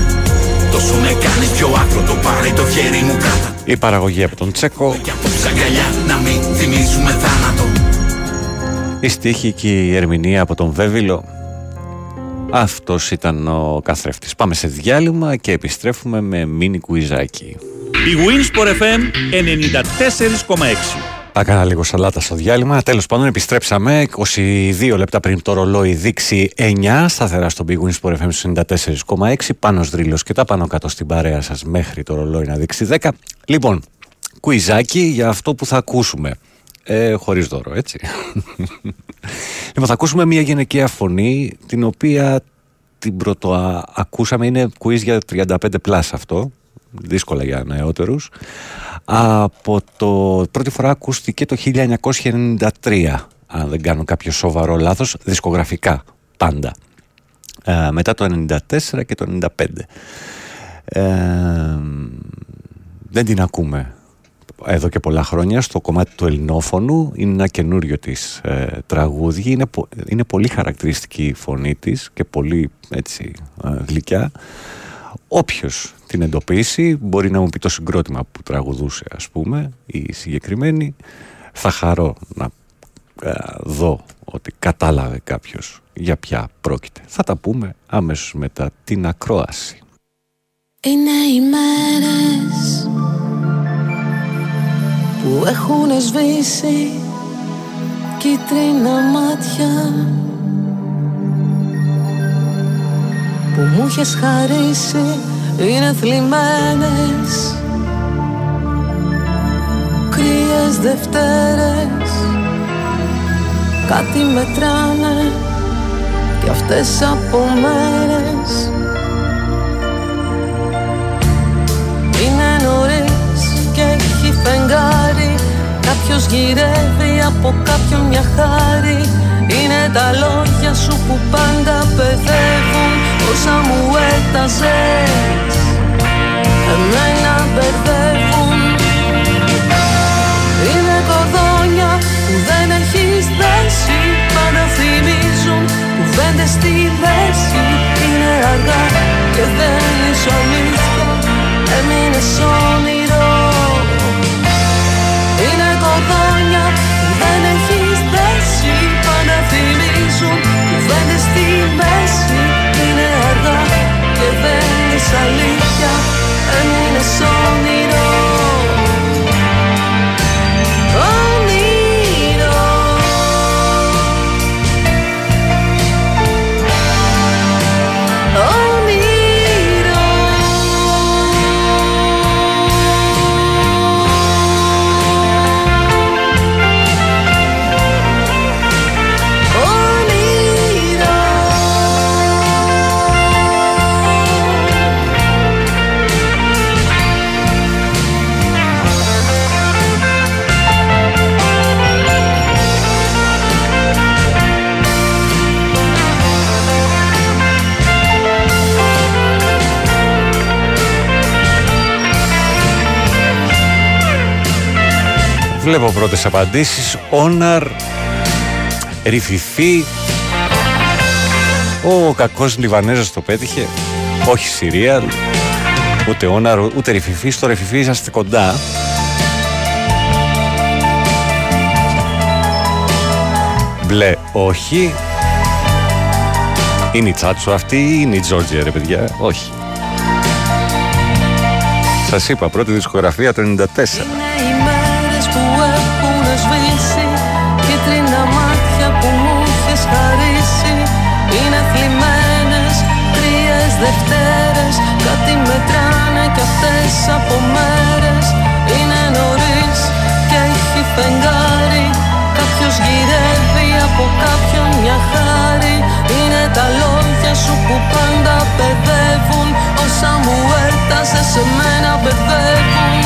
Τόσο με κάνεις πιο άκρο, το πάρει το χέρι μου κάτω. Η παραγωγή από τον Τσέκο. Και απόψε αγκαλιά να μην θυμίζουμε θάνατο. Η στίχη και η ερμηνεία από τον Βέβυλο. Αυτός ήταν ο καθρέφτης. Πάμε σε διάλειμμα και επιστρέφουμε με μίνι κουιζάκι. B-Win Sport εφ εμ ενενήντα τέσσερα κόμμα έξι. Έκανα λίγο σαλάτα στο διάλειμμα. Τέλος πάντων, επιστρέψαμε είκοσι δύο λεπτά πριν το ρολόι δείξει εννιά. Σταθερά στο B-Win Sport εφ εμ ενενήντα τέσσερα κόμμα έξι. Πάνος Δρίλος και τα πάνω κάτω στην παρέα σας μέχρι το ρολόι να δείξει δέκα. Λοιπόν, κουιζάκι για αυτό που θα ακούσουμε. Ε, χωρίς δώρο, έτσι. Λοιπόν, θα ακούσουμε μια γυναικεία φωνή, την οποία την πρωτοακούσαμε. Είναι quiz για τριάντα πέντε πλάς αυτό. Δύσκολα για νεότερους. Από το πρώτη φορά ακούστηκε το χίλια εννιακόσια ενενήντα τρία, αν δεν κάνω κάποιο σοβαρό λάθος, δισκογραφικά πάντα. Ε, μετά το ενενήντα τέσσερα και το ενενήντα πέντε. Ε, δεν την ακούμε εδώ και πολλά χρόνια στο κομμάτι του ελληνόφωνου. Είναι ένα καινούριο της ε, τραγούδι. Είναι, πο, είναι πολύ χαρακτηριστική η φωνή της και πολύ έτσι ε, γλυκιά. Όποιος την εντοπίσει μπορεί να μου πει το συγκρότημα που τραγουδούσε, ας πούμε, η συγκεκριμένη. Θα χαρώ να ε, δω ότι κατάλαβε κάποιος για ποια πρόκειται. Θα τα πούμε αμέσως μετά την ακρόαση. Είναι οι μέρες που έχουν σβήσει κίτρινα μάτια που μου είχες χαρίσει, είναι θλιμμένες κρύες Δευτέρες. Κάτι μετράνε κι αυτές από μέρες. Είναι νωρίς και έχει φεγγάρι, κάποιος γυρεύει από κάποιον μια χάρη. Είναι τα λόγια σου που πάντα παιδεύουν, όσα μου έταζες εμένα μπερδεύουν. Είναι κοδόνια που δεν έχεις δέσει, πάντα θυμίζουν κουβέντες στη μέση. Είναι αργά και δεν είσαι αλήθεια, έμεινες όνειρο. Είναι κοδόνια που δεν έχεις δέσει, πάντα θυμίζουν κουβέντες στη μέση. Είναι αργά και δεν είσαι αλήθεια, έμεινες όνειρο. Όνειρο. Όνειρο. Όνειρο. Βλέπω πρώτες απαντήσεις. Όναρ, Ριφιφί. Ο κακός Λιβανέζος το πέτυχε. Όχι Συρία. Ούτε Όναρ ούτε Ριφιφί. Στο Ριφιφί είσαστε κοντά. Μπλε όχι. Είναι η Τσάτσου αυτή ή είναι η Τζόρτζια, ρε παιδιά? Όχι. Σας είπα, πρώτη δισκογραφία το ενενήντα τέσσερα. Δευτέρες, κάτι μετράνε κι αυτές από μέρες. Είναι νωρίς και έχει φεγγάρι, κάποιος γυρεύει από κάποιον μια χάρη. Είναι τα λόγια σου που πάντα παιδεύουν, όσα μου έρταζες εμένα μπερδεύουν.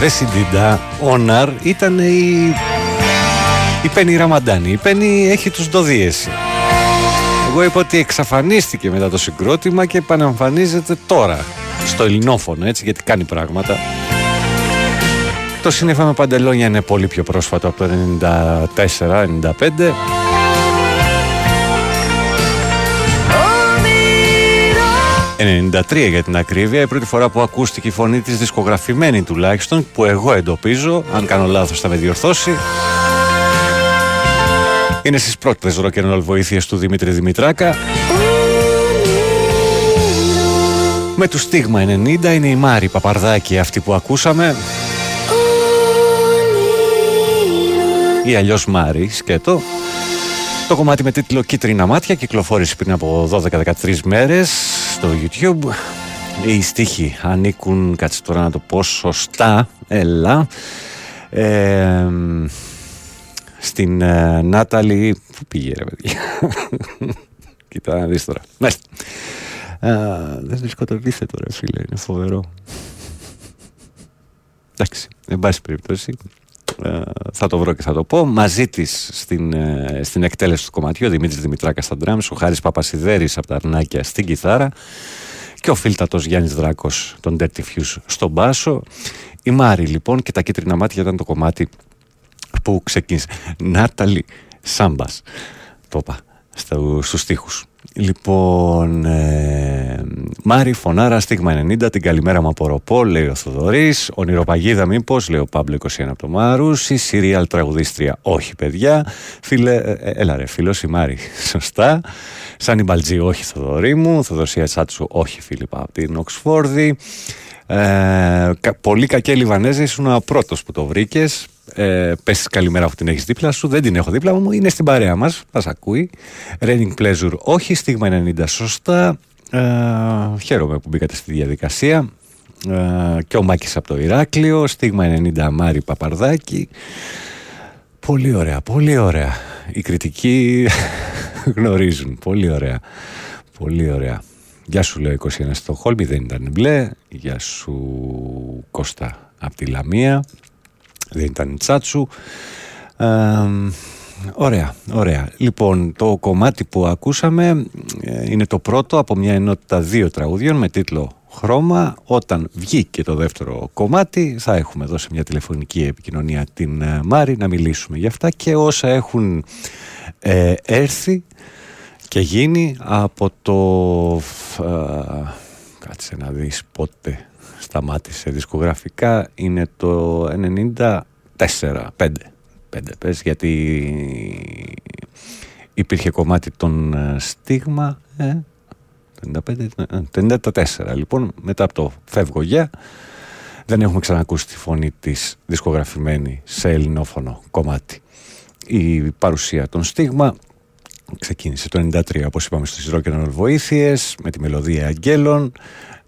Residida, Onar ήταν η... η Πέννη Ραμαντάνη. Η Πέννη έχει τους ντοδίες. Εγώ είπα ότι εξαφανίστηκε μετά το συγκρότημα και επαναμφανίζεται τώρα στο ελληνόφωνο, έτσι, γιατί κάνει πράγματα. Το Σύννεφα με Παντελόνια είναι πολύ πιο πρόσφατο, από το ενενήντα τέσσερα ενενήντα πέντε. ενενήντα τρία για την ακρίβεια, η πρώτη φορά που ακούστηκε η φωνή της, δισκογραφημένη τουλάχιστον, που εγώ εντοπίζω, αν κάνω λάθος θα με διορθώσει. Είναι στις πρώτες ροκενόλ βοήθειες του Δημήτρη Δημητράκα. Με του Στίγμα ενενήντα είναι η Μάρη Παπαρδάκη αυτή που ακούσαμε. Ή αλλιώς Μάρη, σκέτο. Το κομμάτι με τίτλο «Κίτρινα μάτια» κυκλοφόρησε πριν από δώδεκα δεκατρείς μέρες στο YouTube. Οι στίχοι ανήκουν, κάτσε τώρα να το πω σωστά, έλα, ε, στην ε, Νάταλη, που πήγε ρε παιδιά, κοίτα να δεις τώρα, ναι. Α, δεν βρίσκω το επίθετο ρε φίλε, είναι φοβερό. Εντάξει, εν πάση περιπτώσει. Θα το βρω και θα το πω. Μαζί της στην, στην εκτέλεση του κομματιού ο Δημήτρης Δημητράκας στα ντραμς, ο Χάρης Παπασιδέρης από τα Αρνάκια στην κιθάρα και ο φίλτατος Γιάννης Δράκος τον Dirty Fuse στον μπάσο. Η Μάρη λοιπόν και τα Κίτρινα Μάτια ήταν το κομμάτι που ξεκίνησε. Νάταλη Σάμπας, το είπα στους στίχους. Λοιπόν, ε, Μάρη Φωνάρα, Στίγμα ενενήντα, την καλημέρα μου απορροπώ, λέει ο Θοδωρής. Ονειροπαγίδα μήπως, λέει ο Παύλο είκοσι ένα από το Μάρους. Η Σιριαλ τραγουδίστρια, όχι παιδιά. Φίλε, ε, έλα ρε φίλος, η Μάρη, σωστά. Σαν η Μπαλτζή, όχι Θοδωρή μου. Θοδωσία Τσάτσου, όχι Φίλιππα από την Οξφόρδη. Ε, κα, πολύ κακέ Λιβανέζα, ήσουν ο πρώτος που το βρήκες. Ε, πες καλημέρα που την έχεις δίπλα σου. Δεν την έχω δίπλα μου, είναι στην παρέα μας, μας ακούει. Raining Pleasure, όχι. Στίγμα ενενήντα, σωστά. ε, Χαίρομαι που μπήκατε στη διαδικασία. ε, Και ο Μάκης από το Ηράκλειο. Στίγμα ενενήντα, Μάρη Παπαρδάκη. Πολύ ωραία, πολύ ωραία. Οι κριτικοί γνωρίζουν. Πολύ ωραία, πολύ ωραία. Γεια σου, λέω είκοσι ένα στο Χόλμη, δεν ήταν μπλε. Γεια σου Κώστα από τη Λαμία, δεν ήταν η Τσάτσου. ε, Ωραία, ωραία. Λοιπόν, το κομμάτι που ακούσαμε είναι το πρώτο από μια ενότητα δύο τραγουδιών με τίτλο «Χρώμα». Όταν βγει και το δεύτερο κομμάτι θα έχουμε εδώ σε μια τηλεφωνική επικοινωνία την Μάρη, να μιλήσουμε για αυτά και όσα έχουν ε, έρθει και γίνει από το... Α, κάτσε να δεις πότε σταμάτησε δισκογραφικά. Είναι το ενενήντα τέσσερα πέντε. πέντε πες, γιατί υπήρχε κομμάτι των Στίγμα ε, πενήντα πέντε, πενήντα τέσσερα λοιπόν. Μετά από το «Φεύγω για». Δεν έχουμε ξανακούσει τη φωνή της δισκογραφημένη σε ελληνόφωνο κομμάτι. Η παρουσία των Στίγμα ξεκίνησε το ενενήντα τρία, όπως είπαμε, στις Rock and Roll βοήθειες με τη μελωδία Αγγέλων.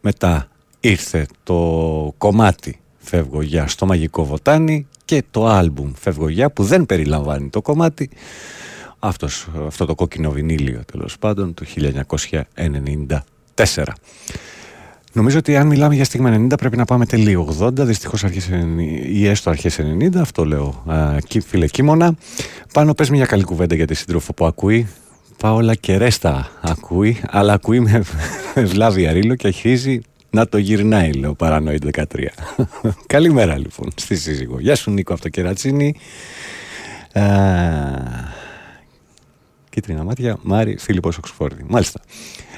Μετά ήρθε το κομμάτι «Φεύγω για» στο Μαγικό Βοτάνι και το άλμπουμ «Φεύγω για» που δεν περιλαμβάνει το κομμάτι αυτός, αυτό το κόκκινο βινίλιο τέλος πάντων του χίλια εννιακόσια ενενήντα τέσσερα. Νομίζω ότι αν μιλάμε για Στίγμα ενενήντα πρέπει να πάμε τελείο ογδόντα, δυστυχώς αρχές, ή έστω αρχές ενενήντα, αυτό λέω α, φίλε Κίμωνα. Πάνω πες μια καλή κουβέντα για τη σύντροφο που ακούει. Πάολα Κερέστα ακούει, αλλά ακούει με βλάβη αρίλο και αρχίζει να το γυρνάει, λέω Παρανοϊτ δεκατρία. Καλημέρα λοιπόν στη σύζυγο. Γεια σου Νίκο από το Κερατσίνι. Α, Κίτρινα Μάτια, Μάρη, Φίλιππος Οξφόρδη. Μάλιστα.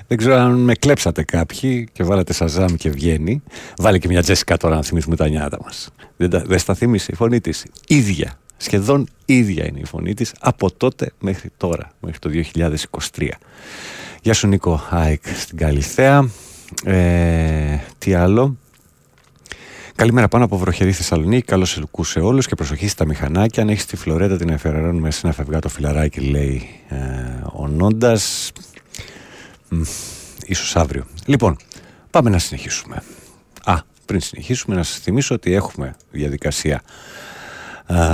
Δεν ξέρω αν με κλέψατε κάποιοι και βάλατε Σαζάμ και βγαίνει. Βάλε και μια Τζέσικα τώρα να θυμίσουμε τα νιάτα μας. Δεν, τα, δεν στα θύμισε η φωνή της. Ίδια, σχεδόν ίδια είναι η φωνή της από τότε μέχρι τώρα, μέχρι το δύο χιλιάδες είκοσι τρία. Γεια σου Νίκο Άικ στην Καλυθέα. Ε, τι άλλο. Καλημέρα πάνω από βροχερή Θεσσαλονίκη. Καλώς ελκούς σε όλους και προσοχή στα μηχανάκια. Αν έχεις τη Φλωρέτα την αφιερώνουμε σε ένα φευγάτο φιλαράκι, λέει ε, ο Νόντας. Ίσως αύριο. Λοιπόν, πάμε να συνεχίσουμε. Α, πριν συνεχίσουμε να σας θυμίσω ότι έχουμε διαδικασία α,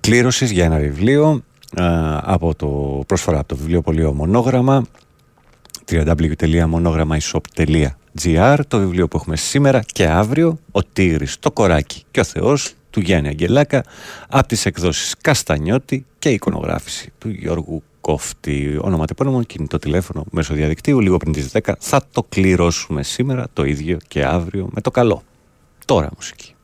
κλήρωσης για ένα βιβλίο α, από το, πρόσφατα από το βιβλιοπωλείο Μονόγραμμα, www τελεία monogramishop τελεία com gr, το βιβλίο που έχουμε σήμερα και αύριο, ο Τύρης, το Κοράκι και ο Θεός του Γιάννη Αγγελάκα, από τις εκδόσεις Καστανιώτη, και εικονογράφηση του Γιώργου Κόφτη. Ονοματεπώνυμο, κινητό τηλέφωνο, μέσω διαδικτύου, λίγο πριν τις δέκα. Θα το κληρώσουμε σήμερα, το ίδιο και αύριο, με το καλό. Τώρα μουσική.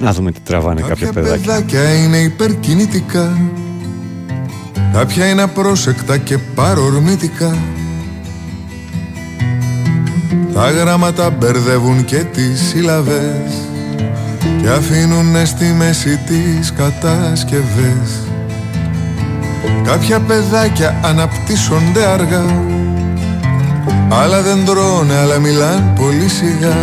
Να δούμε τι τραβάνε κάποια, κάποια παιδάκια. Παιδάκια είναι υπερκινητικά, κάποια είναι απρόσεκτα και παρορμητικά. Τα γράμματα μπερδεύουν και τις σύλλαβες και αφήνουν στη μέση τις κατασκευές. Κάποια παιδάκια αναπτύσσονται αργά, άλλα δεν τρώνε, άλλα μιλάν πολύ σιγά.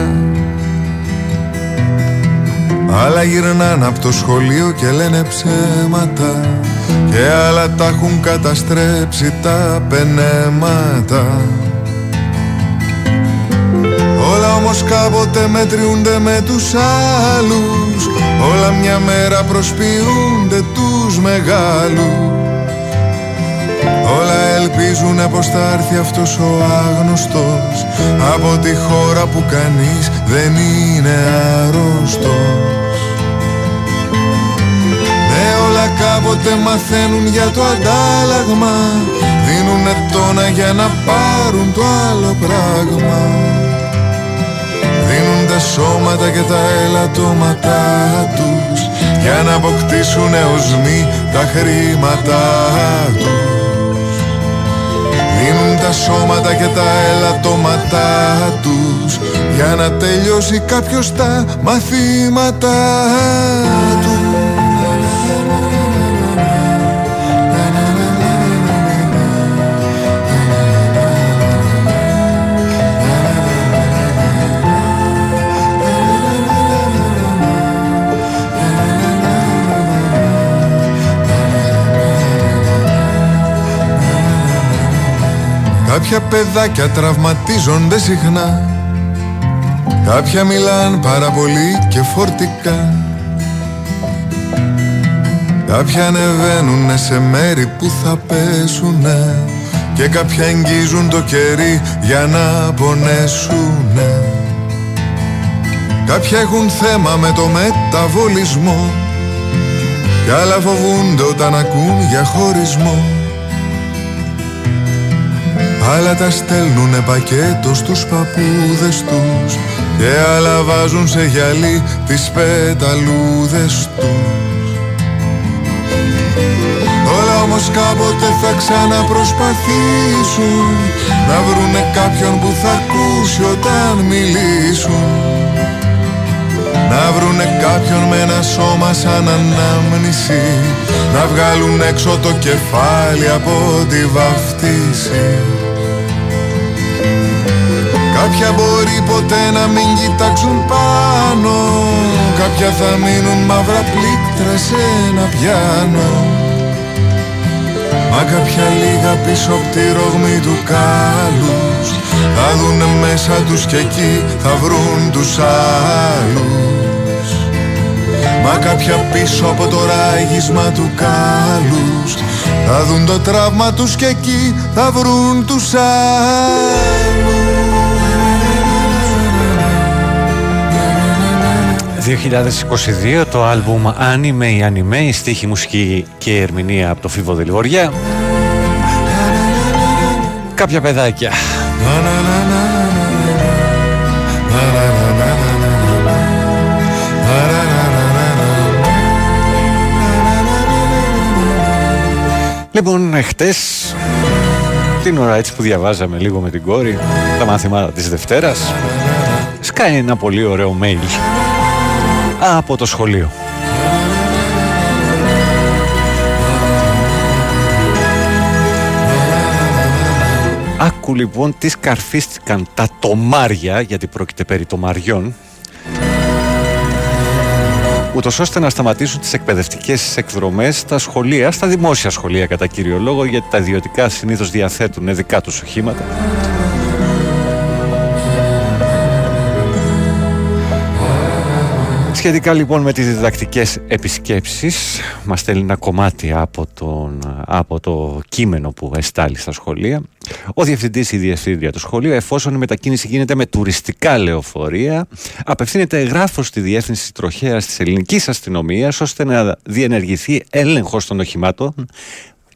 Άλλα γυρνάνε από το σχολείο και λένε ψέματα, και άλλα τα έχουν καταστρέψει τα πενέματα. Όλα όμως κάποτε μετριούνται με τους άλλους, όλα μια μέρα προσποιούνται τους μεγάλους. Όλα ελπίζουνε πως θα έρθει αυτός ο άγνωστος από τη χώρα που κανείς δεν είναι αρρώστος. Ναι, όλα κάποτε μαθαίνουν για το αντάλλαγμα, δίνουνε τόνα για να πάρουν το άλλο πράγμα. Δίνουν τα σώματα και τα ελαττώματά τους για να αποκτήσουνε ως μη τα χρήματά τους. Δίνουν τα σώματα και τα ελαττώματά τους για να τελειώσει κάποιος τα μαθήματά του. Κάποια παιδάκια τραυματίζονται συχνά, κάποια μιλάν πάρα πολύ και φορτικά, κάποια ανεβαίνουνε σε μέρη που θα πέσουνε και κάποια αγγίζουν το κερί για να πονέσουνε. Κάποια έχουν θέμα με το μεταβολισμό και άλλα φοβούνται όταν ακούν για χωρισμό. Άλλα τα στέλνουνε πακέτο στους παππούδες τους και άλλα βάζουν σε γυαλί τις πεταλούδες τους. Όλα όμως κάποτε θα ξαναπροσπαθήσουν να βρουνε κάποιον που θα ακούσει όταν μιλήσουν, να βρουνε κάποιον με ένα σώμα σαν ανάμνηση, να βγάλουν έξω το κεφάλι από τη βαφτίση. Κάποια μπορεί ποτέ να μην κοιτάξουν πάνω, κάποια θα μείνουν μαύρα πλήκτρα σε ένα πιάνο. Μα κάποια λίγα πίσω απ' τη ρογμή του κάλους θα δουνε μέσα τους και εκεί θα βρουν τους άλλους. Μα κάποια πίσω από το ράγισμα του κάλους θα δουν το τραύμα τους και εκεί θα βρουν τους άλλους. δύο χιλιάδες είκοσι δύο, το άλμπουμ Anime ή Anime, στίχη, μουσική και ερμηνεία από το Φοίβο Δεληβοριά. Κάποια παιδάκια. Λοιπόν, χτες, την ώρα έτσι που διαβάζαμε λίγο με την κόρη τα μάθηματα της Δευτέρας, σκάει ένα πολύ ωραίο mail από το σχολείο. Άκου λοιπόν τι σκαρφίστηκαν τα τομάρια, γιατί πρόκειται περί τομαριών, ούτως ώστε να σταματήσουν τις εκπαιδευτικές εκδρομές στα σχολεία, στα δημόσια σχολεία κατά κύριο λόγο, γιατί τα ιδιωτικά συνήθως διαθέτουν δικά τους οχήματα. Σχετικά λοιπόν με τις διδακτικές επισκέψεις, μας στέλνει ένα κομμάτι από, τον, από το κείμενο που εστάλει στα σχολεία. Ο διευθυντής ή η διευθύντρια του σχολείου, εφόσον η μετακίνηση γίνεται με τουριστικά λεωφορεία, απευθύνεται εγγράφως στη διεύθυνση τροχέας της ελληνικής αστυνομίας, ώστε να διενεργηθεί έλεγχος των οχημάτων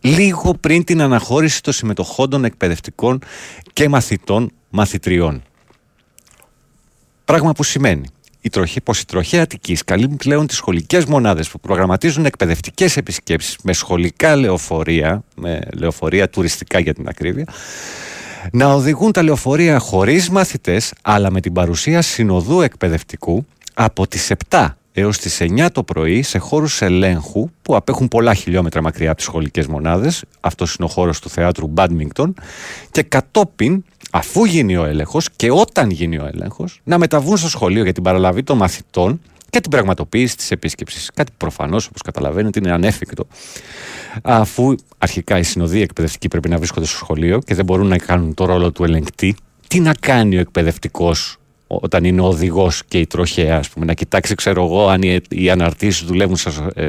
λίγο πριν την αναχώρηση των συμμετοχόντων εκπαιδευτικών και μαθητών μαθητριών. Πράγμα που σημαίνει πως η τροχέα Αττικής καλύπτει πλέον τις σχολικές μονάδες που προγραμματίζουν εκπαιδευτικές επισκέψεις με σχολικά λεωφορεία, με λεωφορεία τουριστικά για την ακρίβεια, να οδηγούν τα λεωφορεία χωρίς μαθητές, αλλά με την παρουσία συνοδού εκπαιδευτικού από τις επτά έως τις εννιά το πρωί σε χώρους ελέγχου που απέχουν πολλά χιλιόμετρα μακριά από τις σχολικές μονάδες. Αυτός είναι ο χώρος του θεάτρου Μπάντμιγκτον, και κατόπιν, αφού γίνει ο έλεγχος και όταν γίνει ο έλεγχος, να μεταβούν στο σχολείο για την παραλαβή των μαθητών και την πραγματοποίηση της επίσκεψης. Κάτι προφανώς, όπως καταλαβαίνετε, είναι ανέφικτο, αφού αρχικά οι συνοδοί εκπαιδευτικοί πρέπει να βρίσκονται στο σχολείο και δεν μπορούν να κάνουν το ρόλο του ελεγκτή. Τι να κάνει ο εκπαιδευτικός όταν είναι ο οδηγός και η τροχέα, ας πούμε, να κοιτάξει, ξέρω εγώ, αν οι αναρτήσεις δουλεύουν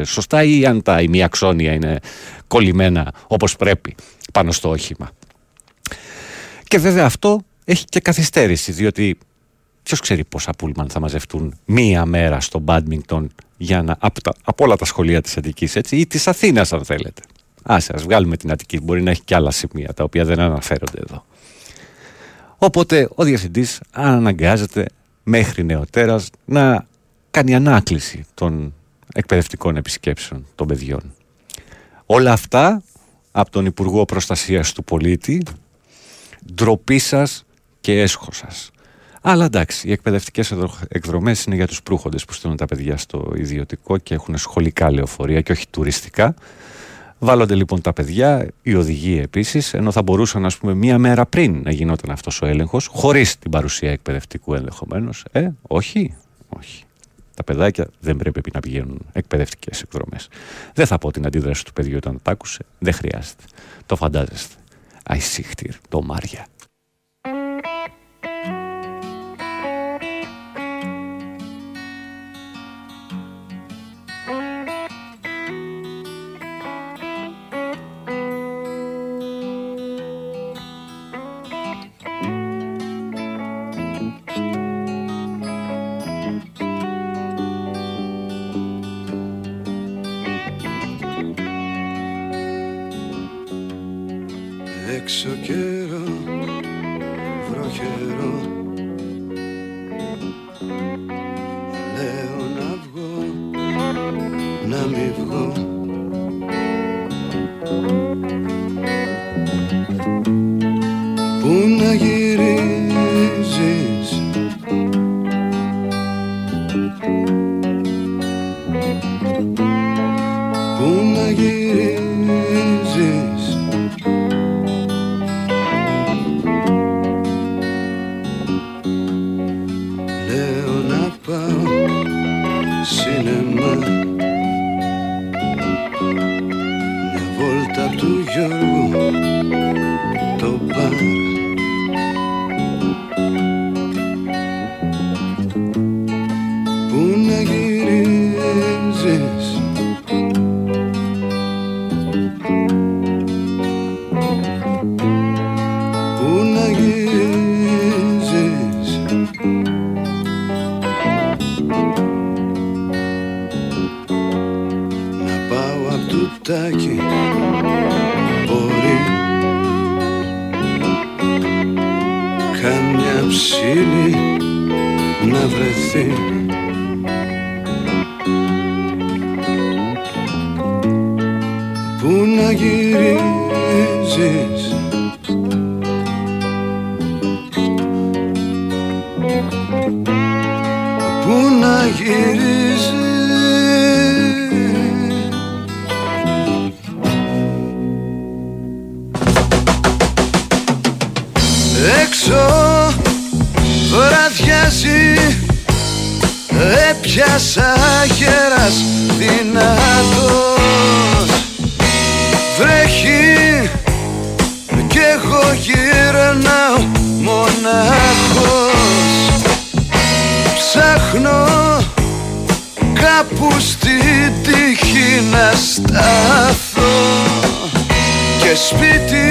σωστά ή αν τα ημιαξόνια είναι κολλημένα όπως πρέπει πάνω στο όχημα. Και βέβαια αυτό έχει και καθυστέρηση, διότι ποιος ξέρει πόσα πούλμαν θα μαζευτούν μία μέρα στο Μπάντμιγκτον για να, από, τα, από όλα τα σχολεία της Αττικής, έτσι, ή της Αθήνας αν θέλετε. Άσε, ας βγάλουμε την Αττική, μπορεί να έχει και άλλα σημεία τα οποία δεν αναφέρονται εδώ. Οπότε ο διευθυντής αναγκάζεται μέχρι νεοτέρας να κάνει ανάκληση των εκπαιδευτικών επισκέψεων των παιδιών. Όλα αυτά από τον Υπουργό Προστασίας του Πολίτη. Ντροπή σας και έσχο σας. Αλλά εντάξει, οι εκπαιδευτικές εκδρομές είναι για τους προύχοντες που στέλνουν τα παιδιά στο ιδιωτικό και έχουν σχολικά λεωφορεία και όχι τουριστικά. Βάλλονται λοιπόν τα παιδιά, οι οδηγοί επίσης, ενώ θα μπορούσαν, ας πούμε, μία μέρα πριν να γινόταν αυτός ο έλεγχος, χωρίς την παρουσία εκπαιδευτικού ενδεχομένως. Ε, όχι, όχι. Τα παιδάκια δεν πρέπει να πηγαίνουν εκπαιδευτικές εκδρομές. Δεν θα πω την αντίδραση του παιδιού όταν τα άκουσε, δεν χρειάζεται. Το φαντάζεστε. Αισύχτηρ, το Μάρια. Εξωκέρα, βροχερό, λέω να βγω, να μη βγω. Πού να γυρίζεις, πού να γυρίζεις. κάπου στην τύχη να σταθώ και σπίτι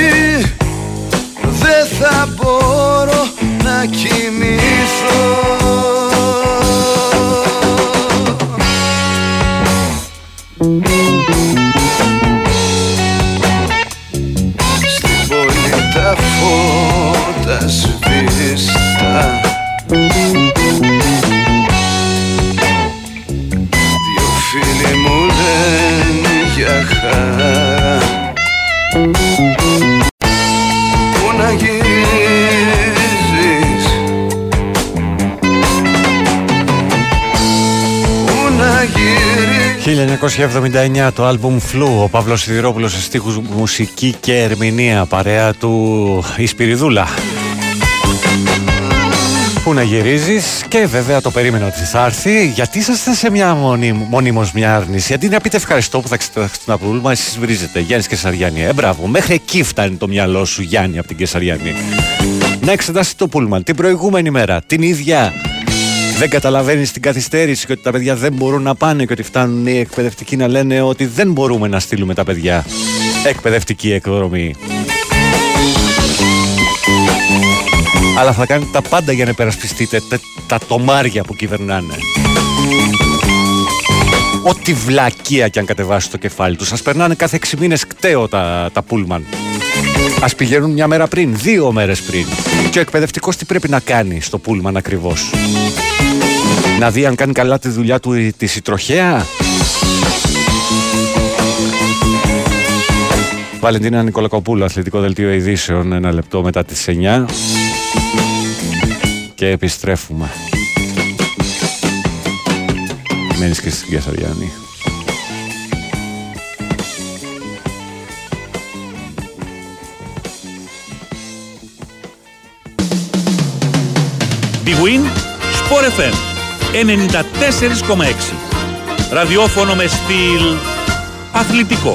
δεν θα μπορώ να κοιμηθώ. Στην πόλη τα φώτα σβήστα, δυο φίλοι μου λένε για χαρά, που να γυρίζεις, που να γυρίζεις. χίλια εννιακόσια εβδομήντα εννιά το άλμπουμ Φλου, ο Παύλος Σιδηρόπουλος σε στίχους, μουσική και ερμηνεία, παρέα του η Σπυριδούλα. Πού να γυρίζεις, και βέβαια το περίμενα ότι θα έρθει. Γιατί είσαστε σε μια μονίμως μια άρνηση, αντί να πείτε ευχαριστώ που θα ξετρέψετε να πουλούμε, εσείς βρίζετε. Γιάννης Κεσαριάννη, ε, μπράβο, μέχρι εκεί φτάνει το μυαλό σου, Γιάννη, από την Κεσαριάννη. Να εξετάσει το πούλμαν την προηγούμενη μέρα, την ίδια. Δεν καταλαβαίνεις την καθυστέρηση και ότι τα παιδιά δεν μπορούν να πάνε και ότι φτάνουν οι εκπαιδευτικοί να λένε ότι δεν μπορούμε να στείλουμε τα παιδιά. Εκπαιδευτική εκδρομή. Αλλά θα κάνετε τα πάντα για να υπερασπιστείτε τε, τα τομάρια που κυβερνάνε. Ό,τι βλακεία κι αν κατεβάσει το κεφάλι τους. Ας περνάνε κάθε έξι μήνες κταίο τα, τα πούλμαν. Ας πηγαίνουν μια μέρα πριν, δύο μέρες πριν. Και ο εκπαιδευτικός τι πρέπει να κάνει στο πούλμαν ακριβώς? Να δει αν κάνει καλά τη δουλειά του τη συντροχέα. Βαλεντίνα Νικολακοπούλου, Αθλητικό Δελτίο Ειδήσεων, ένα λεπτό μετά τις εννιά. Και επιστρέφουμε. Μένεις και στην Κεσαριάννη. B-Win Sport εφ εμ ενενήντα τέσσερα κόμμα έξι. Ραδιόφωνο με στυλ αθλητικό.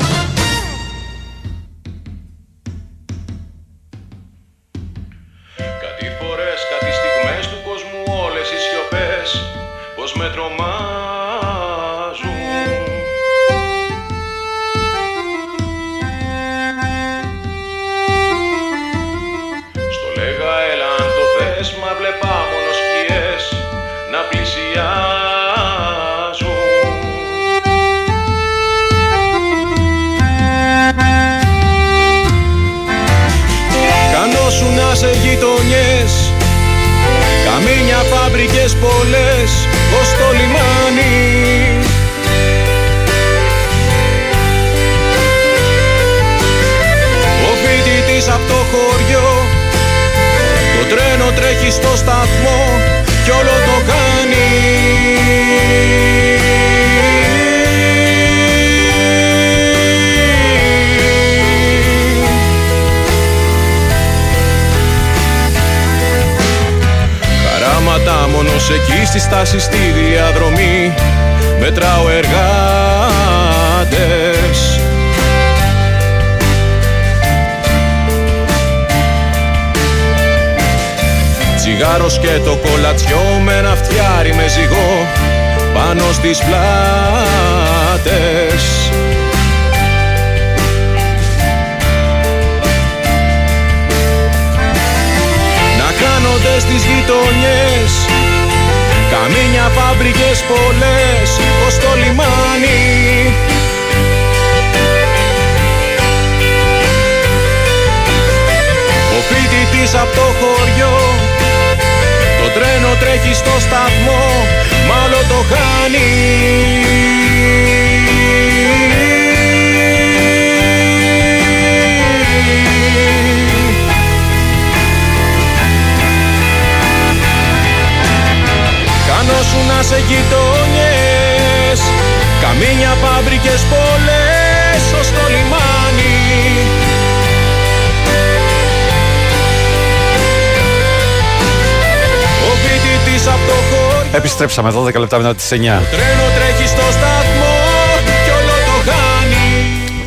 Επιστρέψαμε δώδεκα λεπτά μετά τις εννιά.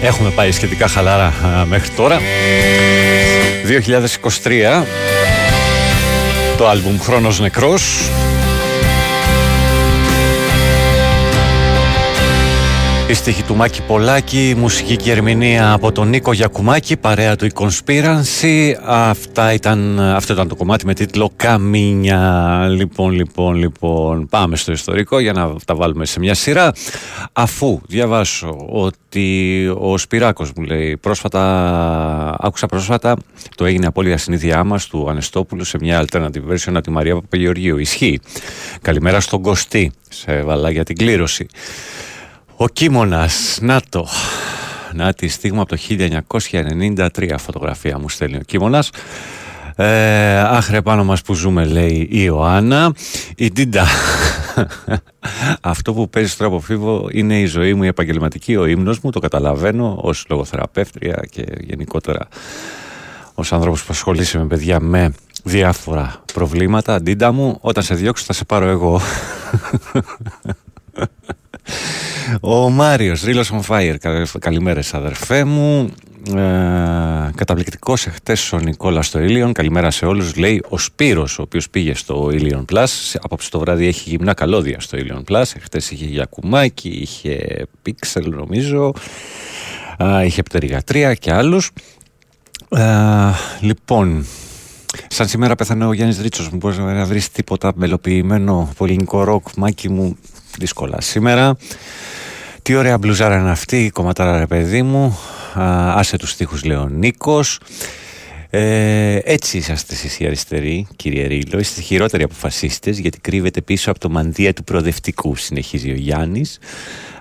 Έχουμε πάει σχετικά χαλάρα α, μέχρι τώρα. Δύο χιλιάδες είκοσι τρία το άλμπουμ Χρόνος Νεκρός. Η στίχη του Μάκη Πολάκη, η μουσική και η ερμηνεία από τον Νίκο Γιακουμάκη, παρέα του η Conspiracy. Αυτά ήταν, αυτό ήταν το κομμάτι με τίτλο Καμίνια. Λοιπόν, λοιπόν, λοιπόν, πάμε στο ιστορικό για να τα βάλουμε σε μια σειρά. Αφού διαβάσω ότι ο Σπυράκος μου λέει πρόσφατα, άκουσα πρόσφατα, το έγινε απόλυτα συνήθειά μας του Ανεστόπουλου σε μια alternative version από τη Μαρία Παπαγεωργίου. Ισχύει. Καλημέρα στον Κωστή, σε βαλά για την κλήρωση. Ο Κίμωνας, να το, να τη Στίγμα από το χίλια εννιακόσια ενενήντα τρία, φωτογραφία μου στέλνει ο Κίμωνας. Ε, άχρε πάνω μας που ζούμε, λέει η Ιωάννα. Η Ντίντα, αυτό που παίζει τώρα από Φοίβο είναι η ζωή μου η επαγγελματική, ο ύμνος μου, το καταλαβαίνω ως λογοθεραπεύτρια και γενικότερα ως άνθρωπος που ασχολείσαι με παιδιά με διάφορα προβλήματα. Ντίντα μου, όταν σε διώξω θα σε πάρω εγώ. Ο Μάριος, Ρίλος on fire. Καλημέρες αδερφέ μου. ε, Καταπληκτικός εχθές ο Νικόλας στο Ήλιον. Καλημέρα σε όλους, λέει ο Σπύρος, ο οποίος πήγε στο Ήλιον Plus. Απόψε το βράδυ έχει γυμνά καλώδια στο Ήλιον Plus. Εχθές είχε Γιακουμάκη, είχε Πίξελ νομίζω, ε, είχε Πτεριγατρία και άλλους. ε, Λοιπόν, σαν σήμερα πέθανε ο Γιάννης Ρίτσος. Μου μπορείς να βρεις τίποτα μελοποιημένο πολυελληνικό ροκ, Μάκη μου? Δύσκολα σήμερα. Τι ωραία μπλουζάρα είναι αυτή, κομματάρα ρε παιδί μου. Α, άσε τους στίχους, λέει ο Νίκος. Ε, έτσι είσαστε εσείς οι αριστεροί, κύριε Ρίλο. Είστε χειρότεροι αποφασίστες, γιατί κρύβετε πίσω από το μανδύα του προοδευτικού, συνεχίζει ο Γιάννης.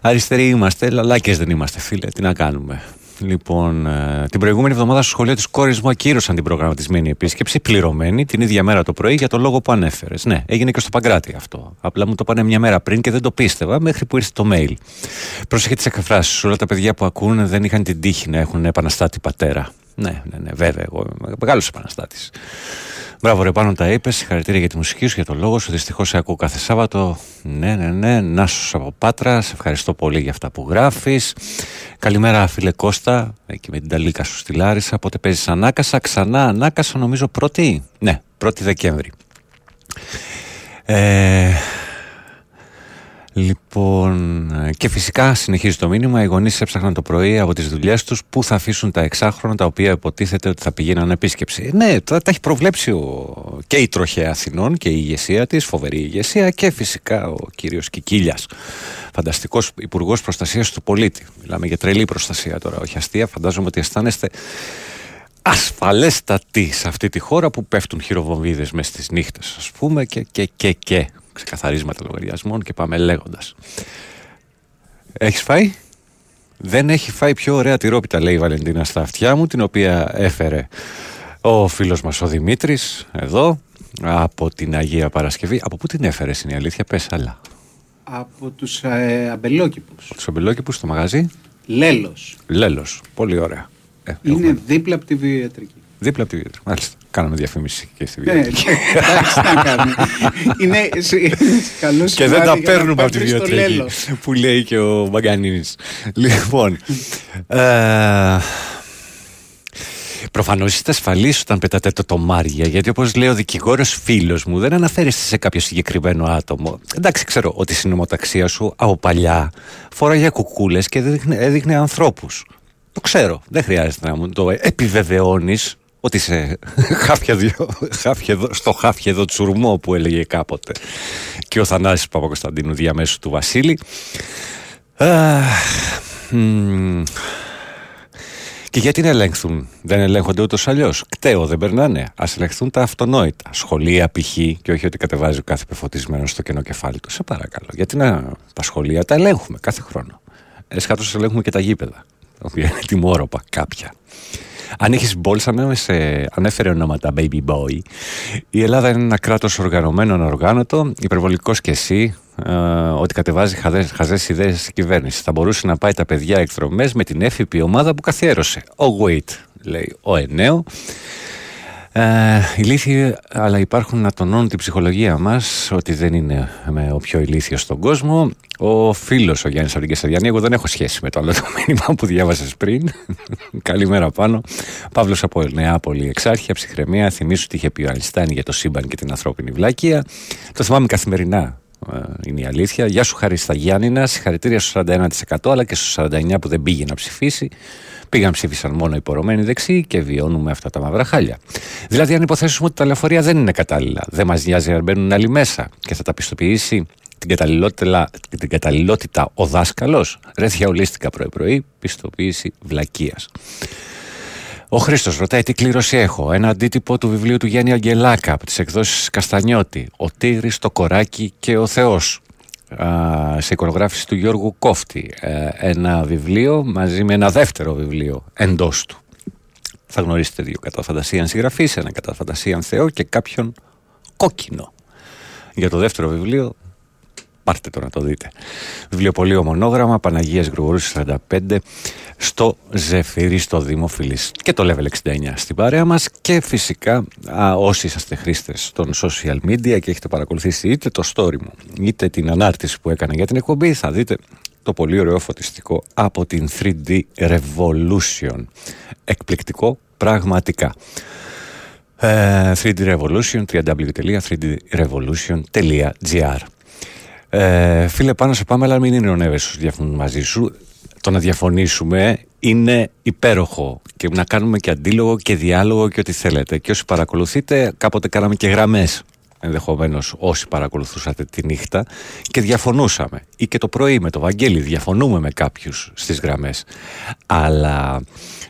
Αριστεροί είμαστε, λαλάκες δεν είμαστε, φίλε. Τι να κάνουμε. Λοιπόν, ε, την προηγούμενη εβδομάδα στο σχολείο της κόρης μου ακύρωσαν την προγραμματισμένη επίσκεψη, πληρωμένη την ίδια μέρα το πρωί για το λόγο που ανέφερες. Ναι, έγινε και στο Παγκράτη αυτό. Απλά μου το πάνε μια μέρα πριν και δεν το πίστευα μέχρι που ήρθε το mail. Πρόσεχε τις εκφράσεις. Όλα τα παιδιά που ακούνε δεν είχαν την τύχη να έχουν επαναστάτη πατέρα. Ναι, ναι, ναι, βέβαια. Εγώ είμαι μεγάλος επαναστάτης. Μπράβο, ρε Πάνο, τα είπες. Συγχαρητήρια για τη μουσική σου, για το λόγο σου. Δυστυχώς σε ακούω κάθε Σάββατο. Ναι, ναι, ναι. Νάσος από Πάτρα. Σε ευχαριστώ πολύ για αυτά που γράφεις. Καλημέρα, φίλε Κώστα. Εκεί με την ταλίκα σου στη Λάρισα. Πότε παίζεις Ανάκασα? Ξανά Ανάκασα, νομίζω πρώτη. Ναι, πρώτη Δεκέμβρη. Ε... Λοιπόν, και φυσικά συνεχίζει το μήνυμα. Οι γονείς έψαχναν το πρωί από τις δουλειές τους πού θα αφήσουν τα εξάχρονα τα οποία υποτίθεται ότι θα πηγαίνουν επίσκεψη. Ναι, τα, τα έχει προβλέψει ο, και η τροχέα Αθηνών και η ηγεσία της, φοβερή ηγεσία, και φυσικά ο κύριος Κικίλιας, φανταστικός υπουργός προστασίας του πολίτη. Μιλάμε για τρελή προστασία τώρα, όχι αστεία. Φαντάζομαι ότι αισθάνεστε ασφαλέστατοι σε αυτή τη χώρα που πέφτουν χειροβομβίδες μες στις νύχτες, ας πούμε, και και και και. Ξεκαθαρίσματα λογαριασμών και πάμε λέγοντας. Έχεις φάει? Δεν έχει φάει πιο ωραία τυρόπιτα, λέει η Βαλεντίνα στα αυτιά μου, την οποία έφερε ο φίλος μας ο Δημήτρης εδώ από την Αγία Παρασκευή. Από πού την έφερε, είναι η αλήθεια, πες άλλα. Από τους ε, αμπελόκηπους. Από τους αμπελόκηπους στο μαγαζί Λέλος. Λέλος, πολύ ωραία. Ε, είναι έχουμε... δίπλα από τη βιοιατρική. Δίπλα από τη βιοιατρική, μάλιστα. Κάναμε διαφήμιση και στη βιοτρική. Εντάξει, να κάνουμε. Είναι καλό. Και δεν τα παίρνουμε από τη βιοτρική, που λέει και ο Μπαγκανίνης. Λοιπόν, προφανώς είστε ασφαλείς όταν πετάτε το τομάρια, γιατί όπως λέει ο δικηγόρος φίλος μου, δεν αναφέρεστε σε κάποιο συγκεκριμένο άτομο. Εντάξει, ξέρω ότι η συνωμοταξία σου από παλιά φόραγε κουκούλες και έδειχνε ανθρώπους. Το ξέρω. Δεν χρειάζεται να μου το επιβεβαιώνεις ότι σε στο χάφιεδο τσουρμό που έλεγε κάποτε και ο Θανάσης Παπακωνσταντίνου διαμέσου του Βασίλη. Α, μ, και γιατί να ελέγχθουν? Δεν ελέγχονται ούτως αλλιώς. Κταίο δεν περνάνε. Ας ελεγχθούν τα αυτονόητα. Σχολεία π.χ. και όχι ότι κατεβάζει ο κάθε πεφωτισμένο στο κενό κεφάλι του. Σε παρακαλώ. Γιατί να, τα σχολεία τα ελέγχουμε κάθε χρόνο. Εσχάτως ελέγχουμε και τα γήπεδα. Οποία είναι τιμόροπα κάποια. Αν έχεις μπόλσα, ανέφερε ανέφερε ονόματα baby boy. Η Ελλάδα είναι ένα κράτος οργανωμένο, ανοργάνωτο, υπερβολικός κι εσύ, ε, ότι κατεβάζει χαζές ιδέες στην κυβέρνηση. Θα μπορούσε να πάει τα παιδιά εκδρομές με την έφυπη ομάδα που καθιέρωσε. Oh wait, λέει ο Εννέο. Ε, ηλίθιοι, αλλά υπάρχουν να τονώνουν την ψυχολογία μας ότι δεν είναι με ο πιο ηλίθιος στον κόσμο. Ο φίλος ο Γιάννης Αγγελάκα, εγώ δεν έχω σχέση με το άλλο το μήνυμα που διάβασες πριν. Καλημέρα πάνω. Παύλος από Νεάπολη, εξάρχεια, ψυχραιμία. Θυμήσου τι είχε πει ο Αϊνστάιν για το σύμπαν και την ανθρώπινη βλακεία. Το θυμάμαι καθημερινά. είναι η αλήθεια. Γεια σου Χαρίστα Γιάννηνα, συγχαρητήρια στο σαράντα ένα τοις εκατό αλλά και στο σαράντα εννιά τοις εκατό που δεν πήγε να ψηφίσει. Πήγαν, ψήφισαν μόνο οι πορωμένοι δεξιοί και βιώνουμε αυτά τα μαύρα χάλια. Δηλαδή, αν υποθέσουμε ότι τα λεωφορεία δεν είναι κατάλληλα, δεν μας νοιάζει αν μπαίνουν άλλοι μέσα και θα τα πιστοποιήσει την καταλληλότητα, την καταλληλότητα ο δάσκαλος. Ρε διαολίστηκα πρωί-πρωί, πιστοποίηση βλακείας. Ο Χρήστος ρωτάει τι κλήρωση έχω. Ένα αντίτυπο του βιβλίου του Γιάννη Αγγελάκα από τις εκδόσεις Καστανιώτη. Ο Τίγρης, το Κοράκι και ο Θεός. Uh, σε εικονογράφηση του Γιώργου Κόφτη, uh, ένα βιβλίο μαζί με ένα δεύτερο βιβλίο εντός του. Θα γνωρίσετε δύο κατά φαντασίαν συγγραφείς, ένα κατά φαντασίαν Θεό και κάποιον κόκκινο. Για το δεύτερο βιβλίο πάρτε το να το δείτε. Βιβλιοπωλείο Μονόγραμμα, Παναγίας Γρηγορούς σαράντα πέντε, στο Ζεφύρι, στο Δήμο Φιλής. Και το Level εξήντα εννιά στην παρέα μας. Και φυσικά α, όσοι είσαστε χρήστες των social media και έχετε παρακολουθήσει είτε το story μου είτε την ανάρτηση που έκανα για την εκπομπή, θα δείτε το πολύ ωραίο φωτιστικό από την θρι ντι Revolution. Εκπληκτικό πραγματικά. θρι ντι Revolution, double-u double-u double-u τελεία θρι ντι revolution τελεία τζι άρ. Ε, φίλε Πάνο, σε πάμε, αλλά μην είναι ο Νέβες όσο διαφωνούν μαζί σου. Το να διαφωνήσουμε είναι υπέροχο και να κάνουμε και αντίλογο και διάλογο και ό,τι θέλετε. Και όσοι παρακολουθείτε, κάποτε κάναμε και γραμμές, ενδεχομένως όσοι παρακολουθούσατε τη νύχτα, και διαφωνούσαμε. Ή και το πρωί με το Βαγγέλη, διαφωνούμε με κάποιους στις γραμμές. Αλλά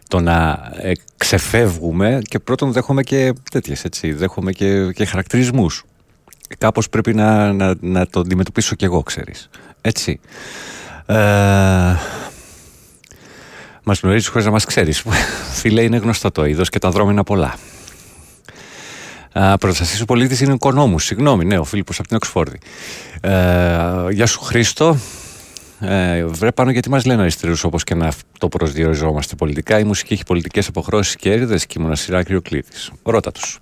το να ε, ξεφεύγουμε, και πρώτον δέχομαι και τέτοιες, έτσι, δέχομαι και, και χαρακτηρισμούς. Κάπως πρέπει να, να, να το αντιμετωπίσω κι εγώ, ξέρεις. Έτσι. Ε, μας γνωρίζεις χωρίς να μας ξέρεις. Φίλε, είναι γνωστό το είδος και τα δρόμενα πολλά. Ε, Προστασίας ο πολίτης είναι ο οικονόμος. Συγγνώμη, ναι, ο Φίλιππος από την Οξφόρδη. Ε, γεια σου Χρήστο. Ε, βρε Πάνω, γιατί μας λένε αριστερούς όπως και να το προσδιοριζόμαστε πολιτικά. Η μουσική έχει πολιτικές αποχρώσεις και έρηδες και η μονασυρά Κρυοκλήτης. Ρώτα τους.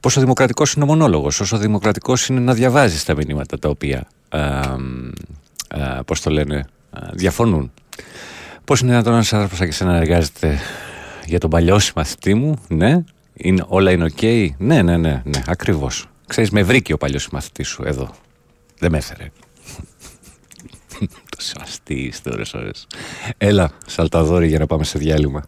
Πόσο δημοκρατικός είναι ο μονόλογος, όσο δημοκρατικός είναι να διαβάζεις τα μηνύματα τα οποία, α, α, πώς το λένε, α, διαφωνούν. Πώς είναι δυνατόν ένας άνθρωπος σαν και εσένα να εργάζεται για τον παλιό συμμαθητή μου, ναι, είναι, όλα είναι οκ, okay. ναι, ναι, ναι, ναι, ακριβώς. Ξέρεις, με βρήκε ο παλιός συμμαθητής σου εδώ, δεν με έφερε. Το σαστείς ώρες, ώρες. Έλα, Σαλταδόρη, για να πάμε σε διάλειμμα.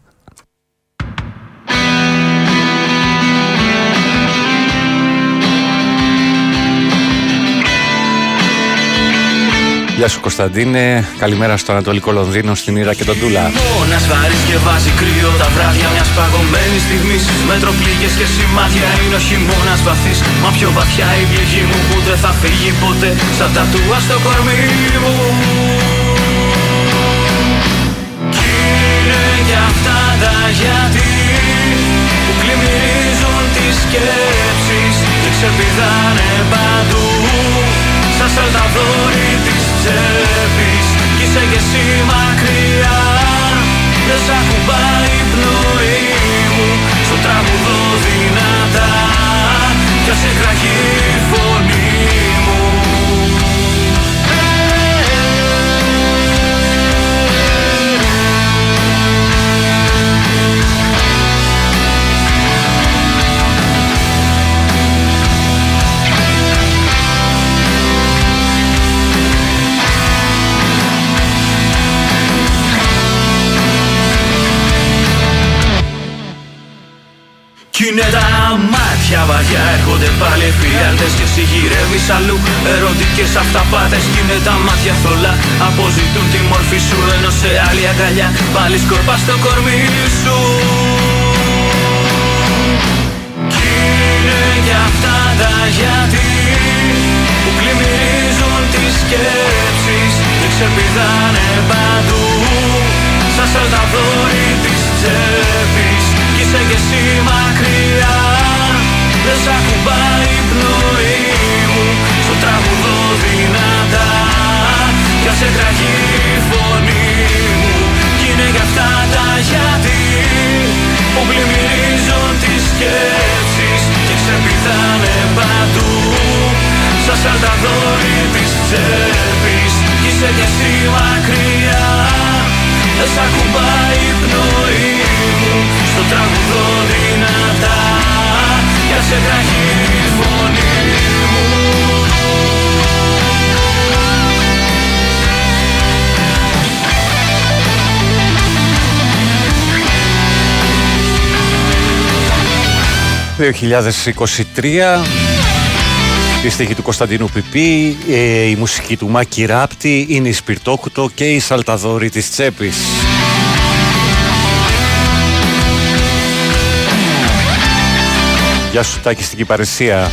Γεια σου Κωνσταντίνε, καλημέρα στο Ανατολικό Λονδίνο, στην Ήρα και τον Τούλα. Μόνα βαρύς και βάζει κρύο τα βράδια μια παγωμένη στιγμή. Στις μετροπλήγες και σημάδια είναι ο χειμώνας βαθύς. Μα πιο βαθιά η πληγή μου που δεν θα φύγει ποτέ. Σαν τατούα στο κορμί μου. Κι είναι κι αυτά τα γιατί που πλημμυρίζουν τις σκέψεις και ξεπηδάνε παντού. Σαν Σαλταδόρη της Τσέπης κι είσαι κι εσύ μακριά. Δεν σ' ακουμπάει η πνοή μου, σου τραγουδώ δυνατά κι ας εκραγεί η φωνή μου. Κι είναι τα μάτια βαριά, έρχονται πάλι εφιάλτες και εσύ γυρεύεις αλλού. Ερωτικές αυταπάτες, κι είναι τα μάτια θολά. Αποζητούν τη μορφή σου ενώ σε άλλη αγκαλιά πάλι σκορπά στο κορμί σου. Κι είναι κι αυτά τα γιατί που πλημμυρίζουν τις σκέψεις και ξεπηδάνε παντού. Σαν Σαλταδόρη της Τσέπης κι είσαι κι εσύ μακριά. Δεν σ' ακουμπάει η πνοή μου, σου τραγουδώ δυνατά κι ας εκραγεί η φωνή μου. Κι είναι κι αυτά τα γιατί που πλημμυρίζουν τις σκέψεις και ξεπηδάνε παντού. Σαν Σαλταδόρη της Τσέπης κι είσαι κι εσύ μακριά. Δεν σ' ακουμπάει η πνοή μου, στο τραγουδό δυνατά κι ας εκραγεί η φωνή μου. δύο χιλιάδες είκοσι τρία. Η στίχη του Κωνσταντίνου Πιπί, η μουσική του Μάκη Ράπτη, είναι η Σπυρτόκουτο και η Σαλταδόρη της Τσέπης. Γεια σου Τάκη στην Κυπαρισία.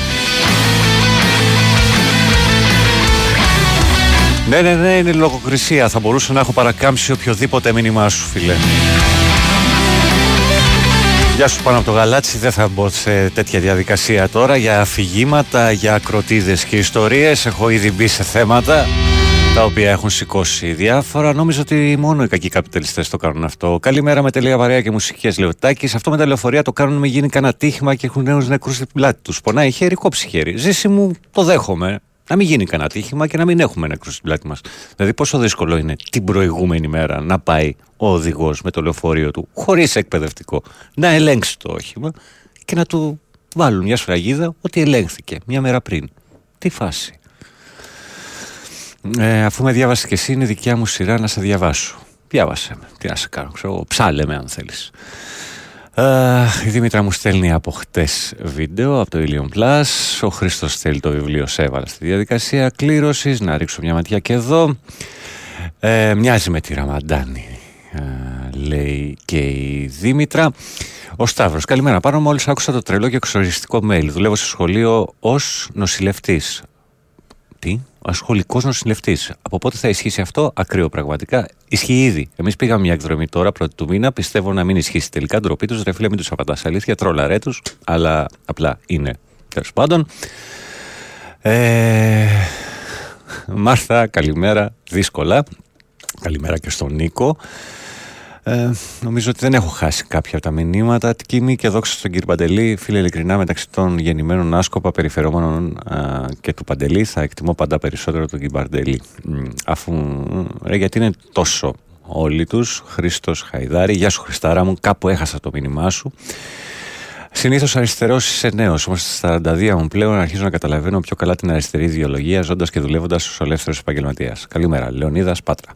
Ναι, ναι, ναι, είναι λογοκρισία. Θα μπορούσα να έχω παρακάμψει οποιοδήποτε μήνυμά σου, φίλε. Γεια σου πάνω από το γαλάτσι, δεν θα μπω σε τέτοια διαδικασία τώρα για αφηγήματα, για ακροτίδες και ιστορίες. Έχω ήδη μπει σε θέματα τα οποία έχουν σηκώσει διάφορα. Νόμιζα ότι μόνο οι κακοί καπιταλιστές το κάνουν αυτό. Καλημέρα με τελεία βαρέα και μουσικές, λέει ο Τάκης. Αυτό με τα λεωφορεία το κάνουν με γίνει κανένα τύχημα και έχουν νέους νεκρούς στην πλάτη τους. Πονάει χέρι, κόψει χέρι. Ζήση μου, το δέχομαι. Να μην γίνει κανένα τύχημα και να μην έχουμε νεκρούς στην πλάτη μας. Δηλαδή, πόσο δύσκολο είναι την προηγούμενη μέρα να πάει ο οδηγός με το λεωφορείο του, χωρίς εκπαιδευτικό, να ελέγξει το όχημα και να του βάλουν μια σφραγίδα ότι ελέγχθηκε μια μέρα πριν. Τι φάση. Ε, αφού με διάβασες και εσύ, είναι δικιά μου σειρά να σε διαβάσω. Διάβασε με. Τι να σε κάνω, ξέρω, ψάλε με αν θέλεις. Uh, η Δήμητρα μου στέλνει από χτες βίντεο από το Ilion Plus. Ο Χρήστος στέλνει το βιβλίο Σέβαλα στη διαδικασία κλήρωσης. Να ρίξω μια ματιά και εδώ. Ε, μοιάζει με τη Ραμαντάνη, ε, λέει και η Δήμητρα. Ο Σταύρος, καλημέρα. Πάνω μόλις άκουσα το τρελό και εξοριστικό mail. Δουλεύω σε σχολείο ως νοσηλευτής. Τι? Ασχολικός νοσηλευτής. Από πότε θα ισχύσει αυτό? Ακραίο πραγματικά. Ισχύει ήδη. Εμείς πήγαμε μια εκδρομή τώρα πρώτη του μήνα. Πιστεύω να μην ισχύσει τελικά. Ντροπή τους. Ρε φίλε, μην τους απαντάς αλήθεια. Τρόλαρέ τους. Αλλά απλά είναι. Τέλος πάντων. Ε... Μάρθα, καλημέρα. Δύσκολα. Καλημέρα και στον Νίκο. Ε, νομίζω ότι δεν έχω χάσει κάποια από τα μηνύματα. Την Κίμη και δόξα στον κύριο Παντελή. Φίλε, ειλικρινά, μεταξύ των γεννημένων άσκοπα περιφερόμενων α, και του Παντελή, θα εκτιμώ πάντα περισσότερο τον κύριο Παντελή. Αφού. Ρε, γιατί είναι τόσο όλοι τους. Χρήστος Χαϊδάρη. Γεια σου, Χριστάρα μου. Κάπου έχασα το μήνυμά σου. Συνήθως αριστερός είσαι νέος, όμως στα σαράντα δύο μου πλέον αρχίζω να καταλαβαίνω πιο καλά την αριστερή ιδεολογία, ζώντας και δουλεύοντας ως ελεύθερος επαγγελματίας. Καλημέρα, Λεωνίδας Πάτρα.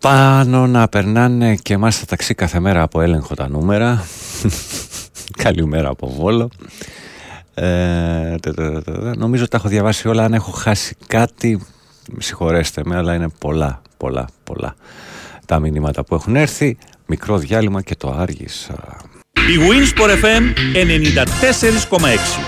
Πάνω να περνάνε και εμάς τα ταξί κάθε μέρα από έλεγχο τα νούμερα. Καλημέρα από Βόλο. Ε, τε, τε, τε, τε. Νομίζω τα έχω διαβάσει όλα. Αν έχω χάσει κάτι, συγχωρέστε με, αλλά είναι πολλά, πολλά, πολλά τα μηνύματα που έχουν έρθει. Μικρό διάλειμμα και το άργησα. B-Win Sport εφ εμ ενενήντα τέσσερα κόμμα έξι.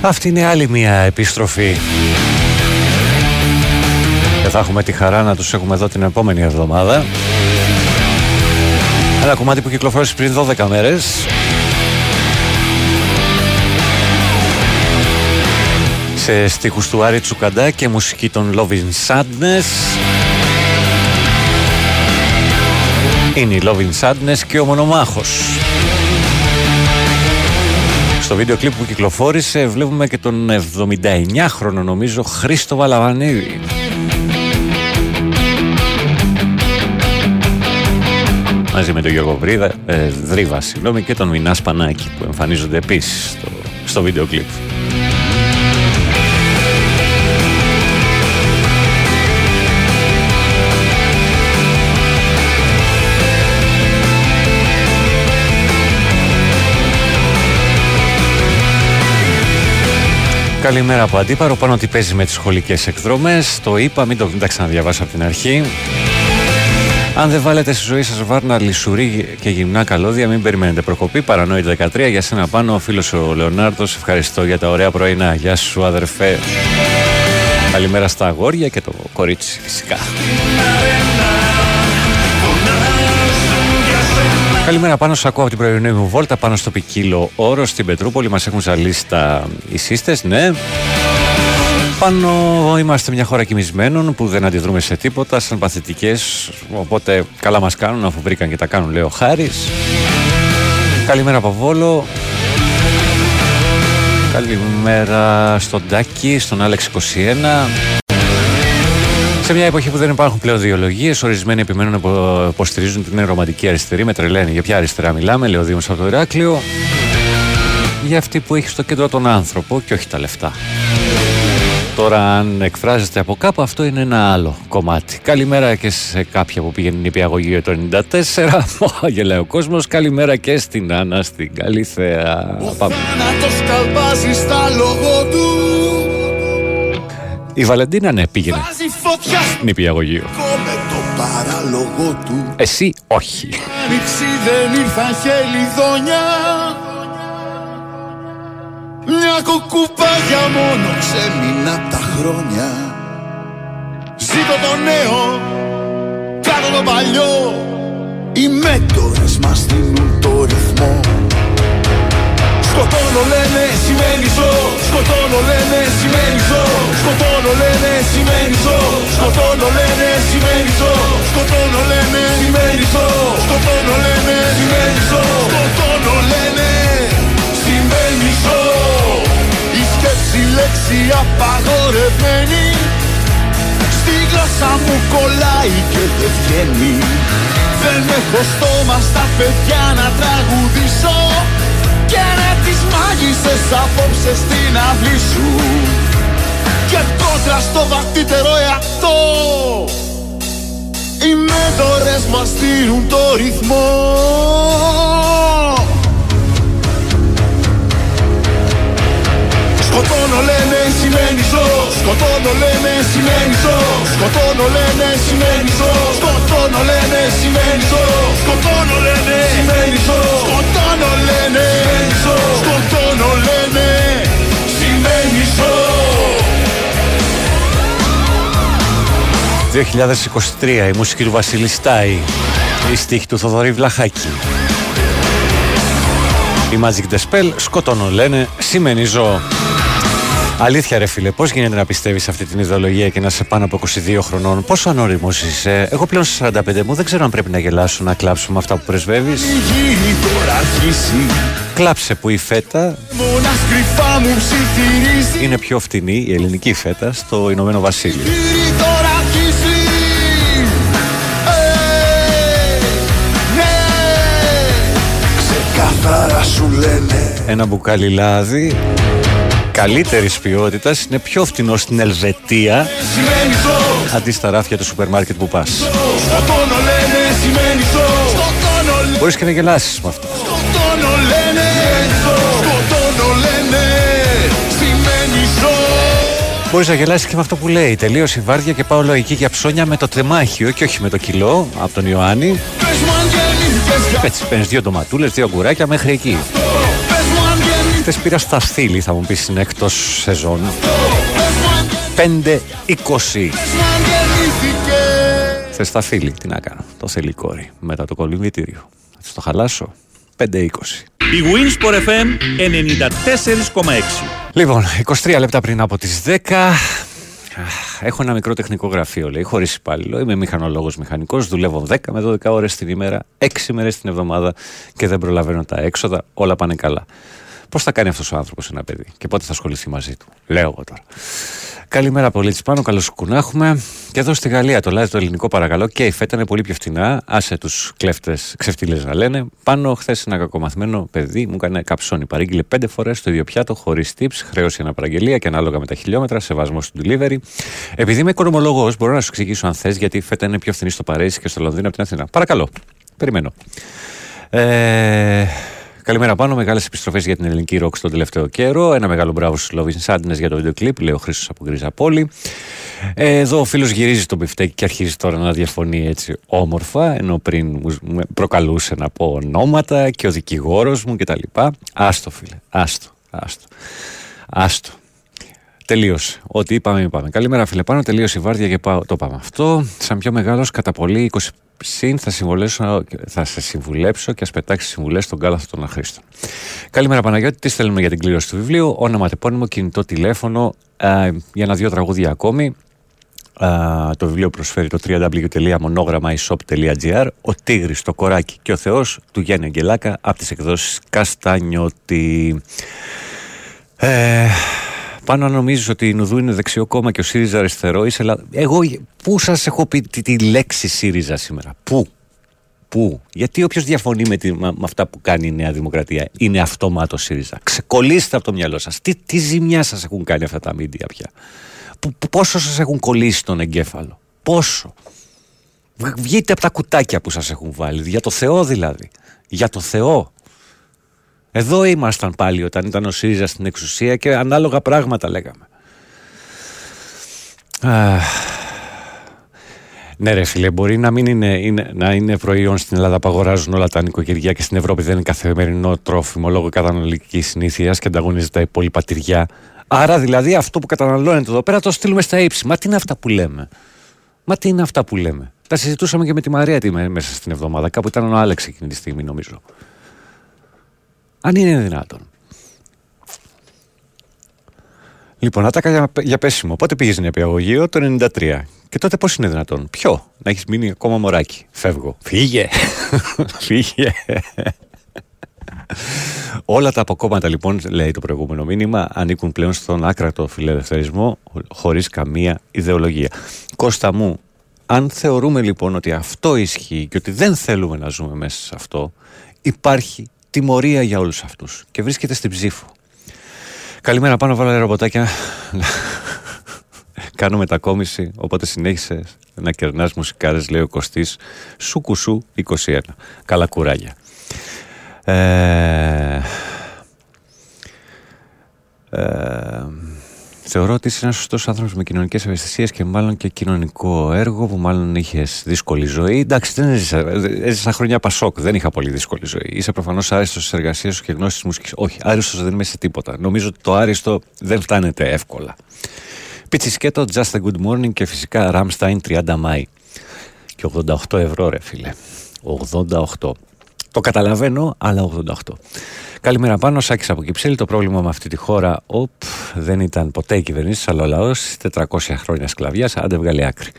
Αυτή είναι άλλη μια επιστροφή και θα έχουμε τη χαρά να τους έχουμε εδώ την επόμενη εβδομάδα. Ένα κομμάτι που κυκλοφόρησε πριν δώδεκα μέρες. Σε στίχους του Άρη Τσουκαντά και μουσική των Love Insadness. Είναι η Love Insadness και ο Μονομάχος. Στο βίντεο κλιπ που κυκλοφόρησε βλέπουμε και τον εβδομήντα εννιά χρονο νομίζω Χρήστο Βαλαβανίδη. Μαζί με τον Γιώργο Βρίδα, ε, Δρύβα συγγνώμη, και τον Μινά Σπανάκη που εμφανίζονται επίσης στο, στο βίντεο κλιπ. Καλημέρα από Αντίπαρο, πάνω ότι παίζει με τις σχολικές εκδρομές. Το είπα, μην το ξαναδιαβάσω από την αρχή. Αν δεν βάλετε στη ζωή σας βάρνα, λισουρί και γυμνά καλώδια, μην περιμένετε προκοπή. Παρανόητα δεκατρία, για σένα πάνω, ο φίλος ο Λεωνάρδος. Ευχαριστώ για τα ωραία πρωινά. Γεια σου αδερφέ. Καλημέρα στα αγόρια και το κορίτσι φυσικά. Καλημέρα, πάνω σας ακούω από την πρωινή μου βόλτα πάνω στο ποικίλο όρο στην Πετρούπολη. Μας έχουν ζαλίσει τα ησίστες, ναι. Πάνω είμαστε μια χώρα κοιμισμένων που δεν αντιδρούμε σε τίποτα, σαν παθητικές. Οπότε καλά μας κάνουν, αφού βρήκαν και τα κάνουν, λέει ο Χάρης. Καλημέρα από Βόλο. Καλημέρα στον Τάκη, στον Άλεξ είκοσι ένα. Σε μια εποχή που δεν υπάρχουν πλέον ιδεολογίες, ορισμένοι επιμένουν να υποστηρίζουν την ρομαντική αριστερή. Με τρελαίνει. Για ποια αριστερά μιλάμε, λέει ο Δήμος από το Ηράκλειο. Για αυτή που έχει στο κέντρο τον άνθρωπο και όχι τα λεφτά. Τώρα, αν εκφράζεται από κάπου, αυτό είναι ένα άλλο κομμάτι. Καλημέρα και σε κάποια που πήγαινε νηπιαγωγείο το ενενήντα τέσσερα. Γελάει ο κόσμος. Καλημέρα και στην Άννα, στην Καλύθεα. Πάμε. Η Βαλεντίνα, ναι, πήγαινε νηπιαγωγείο. Εσύ όχι. Άνοιξη δεν ήρθα χελιδόνια. Μια κουκουπάγια μόνο ξέμεινα τα χρόνια. Ζήτω το νέο, κάνω το παλιό. Οι μέντορες μας δίνουν το ρυθμό. Σκοτώνω λένε σημαίνει ζω, σκοτώνω λένε σημαίνει ζω, σκοτώνω λένε σημαίνει ζω, σκοτώνω λένε σημαίνει ζω, σκοτώνω λένε σημαίνει ζω, σκοτώνω λένε σημαίνει ζω, σκοτώνω λένε σημαίνει ζω. Η σκέψη λέξη απαγορευμένη στη γλώσσα μου κολλάει και δεν βγαίνει. Δεν έχω στόμα στα παιδιά να τραγουδήσω και να τις μάγισσες απόψε στην αυλή σου και κόντρα στο βαθύτερο εαυτό. Οι μέντορες μας στείλουν το ρυθμό. Σκοτώνω λένε σημαίνει ζω, σκοτώνω λένε σημαίνει ζω, σκοτώνω λένε σημαίνει ζω, σκοτώνω λένε σημαίνει ζω, σκοτώνω λένε σημαίνει ζω, σκοτώνω λένε σημαίνει ζω, σκοτώνω λένε σημαίνει ζω. Δύο χιλιάδες είκοσι τρία, η μουσική του Βασίλη, η στίχη του Θοδωρή Βλαχάκη. Η Magic The Spell, σκοτώνω λένε σημαίνει ζω. Αλήθεια ρε φίλε, πώς γίνεται να πιστεύεις αυτή την ιδεολογία και να είσαι πάνω από είκοσι δύο χρονών, πόσο ανώριμος είσαι. Εγώ πλέον στα σαράντα πέντε μου δεν ξέρω αν πρέπει να γελάσω, να κλάψω με αυτά που πρεσβεύεις. Κλάψε που η φέτα είναι πιο φτηνή, η ελληνική φέτα, στο Ηνωμένο Βασίλειο. Ένα μπουκάλι λάδι καλύτερης ποιότητας είναι πιο φτηνό στην Ελβετία αντί στα ράφια του σούπερ μάρκετ που πας. Μπορείς και να γελάσεις με αυτό. Μπορείς να γελάσεις και με αυτό που λέει. Τελείωσε η βάρδια και πάω λογική για ψώνια με το τεμάχιο και όχι με το κιλό από τον Ιωάννη. Έτσι παίρνεις δύο ντοματούλες, δύο αγκουράκια μέχρι εκεί. παίκτες πήρας στα στήλη, θα μου πεις είναι εκτός σεζόν. πέντε είκοσι. Θες τα φίλη, τι να κάνω, το θέλει η κόρη μετά το κολυμβητήριο. Θα της το χαλάσω. πέντε είκοσι. B-Win Sport εφ εμ ενενήντα τέσσερα κόμμα έξι. Λοιπόν, είκοσι τρία λεπτά πριν από τις δέκα. Έχω ένα μικρό τεχνικό γραφείο, λέει, χωρίς υπάλληλο. Είμαι μηχανολόγος μηχανικός. Δουλεύω δέκα με δώδεκα ώρες την ημέρα, έξι μέρες την εβδομάδα και δεν προλαβαίνω τα έξοδα. Όλα πάνε καλά. Πώς θα κάνει αυτός ο άνθρωπος ένα παιδί και πότε θα ασχοληθεί μαζί του, λέω εγώ τώρα. Καλημέρα, πολίτης Πάνο, καλώς κουνάχουμε. Και εδώ στη Γαλλία το λάδι το ελληνικό, παρακαλώ. Και η φέτα είναι πολύ πιο φτηνά. Άσε τους κλέφτες, ξεφτύλες να λένε. Πάνω, χθες ένα κακομαθημένο παιδί μου έκανε καψόνι. Παρήγγειλε πέντε φορές το ίδιο πιάτο, χωρίς tips, χρέωση αναπαραγγελία και ανάλογα με τα χιλιόμετρα, σεβασμό στο delivery. Επειδή είμαι οικονομολόγος, μπορώ να σου εξηγήσω αν θες, γιατί η φέτα είναι πιο φθηνή στο Παρίσι και στο Λονδίνο από την Αθήνα. Παρακαλώ. Περιμένω. Ε... Καλημέρα Πάνω, μεγάλες επιστροφές για την ελληνική rock στον τελευταίο καιρό. Ένα μεγάλο μπράβο στους Love Insadness για το βίντεο κλιπ, λέει ο Χρήστος από Γκρίζα Πόλη. Εδώ ο φίλος γυρίζει τον πιφτέκι και αρχίζει τώρα να διαφωνεί έτσι όμορφα, ενώ πριν μου προκαλούσε να πω ονόματα και ο δικηγόρος μου κτλ. Άστο φίλε, άστο, άστο, άστο. Τελείωσε. Ό,τι είπαμε, είπαμε. Καλημέρα φίλε Πάνω, τελείωσε η βάρδια και πάω. Το πάμε αυτό. Σαν πιο μεγάλος κατά πολύ είκοσι Συν θα, θα σε συμβουλέψω και ας πετάξεις συμβουλές στον κάλαθο των αχρήστων. Καλημέρα Παναγιώτη, τι θέλουμε για την κλήρωση του βιβλίου? Όνομα, τεπώνυμο, κινητό τηλέφωνο, α, για ένα-δύο τραγούδια ακόμη. Uh, το βιβλίο προσφέρει το double-u double-u double-u τελεία monogram i shop τελεία gr. Ο Τίγρης, το Κοράκι και ο Θεός του Γιάννη Αγγελάκα από τις εκδόσεις Καστανιώτη. Ε... Πάνω, νομίζεις ότι η Νουδού είναι δεξιό κόμμα και ο ΣΥΡΙΖΑ αριστερό, είσαι λα... Εγώ πού σας έχω πει τη, τη λέξη ΣΥΡΙΖΑ σήμερα? Πού? Πού? Γιατί όποιος διαφωνεί με, τη, με αυτά που κάνει η Νέα Δημοκρατία είναι αυτόματο ΣΥΡΙΖΑ. Ξεκολλήστε από το μυαλό σας. Τι, τι ζημιά σας έχουν κάνει αυτά τα μίντια πια? Π, πόσο σας έχουν κολλήσει τον εγκέφαλο? Πόσο? Βγείτε από τα κουτάκια που σας έχουν βάλει. Για το Θεό δηλαδή. Για το Θεό. Εδώ ήμασταν πάλι όταν ήταν ο ΣΥΡΙΖΑ στην εξουσία και ανάλογα πράγματα λέγαμε. Α, ναι ρε φίλε, μπορεί να μην είναι, είναι, να είναι προϊόν στην Ελλάδα που αγοράζουν όλα τα νοικοκυριά και στην Ευρώπη δεν είναι καθημερινό τρόφιμο λόγω καταναλωτικής συνήθειας και ανταγωνίζεται τα υπόλοιπα τυριά. Άρα δηλαδή αυτό που καταναλώνεται εδώ πέρα το στείλουμε στα ύψη. Μα τι είναι αυτά που λέμε? Μα τι είναι αυτά που λέμε? Τα συζητούσαμε και με τη Μαρία μέσα στην εβδομάδα. Κάπου ήταν ο Άλεξ εκείνη τη στιγμή, νομίζω. Αν είναι δυνατόν. Λοιπόν, ατάκα για, για πέσιμο. Πότε πήγες στην νηπιαγωγείο? Το ενενήντα τρία. Και τότε πώς είναι δυνατόν? Ποιο? Να έχεις μείνει ακόμα μωράκι. Φεύγω. Φύγε. Φύγε. Όλα τα αποκόμματα λοιπόν, λέει το προηγούμενο μήνυμα, ανήκουν πλέον στον άκρατο φιλελευθερισμό χωρίς καμία ιδεολογία. Κώστα μου, αν θεωρούμε λοιπόν ότι αυτό ισχύει και ότι δεν θέλουμε να ζούμε μέσα σε αυτό, υπάρχει τιμωρία για όλους αυτούς και βρίσκεται στην ψήφο. Καλημέρα Πάνω, βάλω ρομποτάκια κάνω μετακόμιση, οπότε συνέχισε να κερνάς μουσικάρες, λέει ο Κωστής σου κουσού είκοσι ένα. Καλά κουράγια. ε... Ε... Θεωρώ ότι είσαι ένας σωστός άνθρωπος με κοινωνικές ευαισθησίες και μάλλον και κοινωνικό έργο, που μάλλον είχες δύσκολη ζωή. Εντάξει, δεν έζησα, έζησα χρόνια Πασόκ, δεν είχα πολύ δύσκολη ζωή. Είσαι προφανώς άριστος στις εργασίες σου και γνώσεις της μουσικής. Όχι, άριστος δεν είμαι σε τίποτα. Νομίζω ότι το άριστο δεν φτάνεται εύκολα. Πιτσισκέτο, Just a Good Morning και φυσικά Rammstein τριάντα Μάη. Και ογδόντα οκτώ ευρώ, ρε φίλε. ογδόντα οκτώ. Το καταλαβαίνω, αλλά ογδόντα οκτώ. Καλημέρα Πάνω, Σάκης από Κυψέλη. Το πρόβλημα με αυτή τη χώρα οπ, δεν ήταν ποτέ οι κυβερνήσεις, αλλά ο λαός. τετρακόσια χρόνια σκλαβιάς, άντε βγάλει άκρη.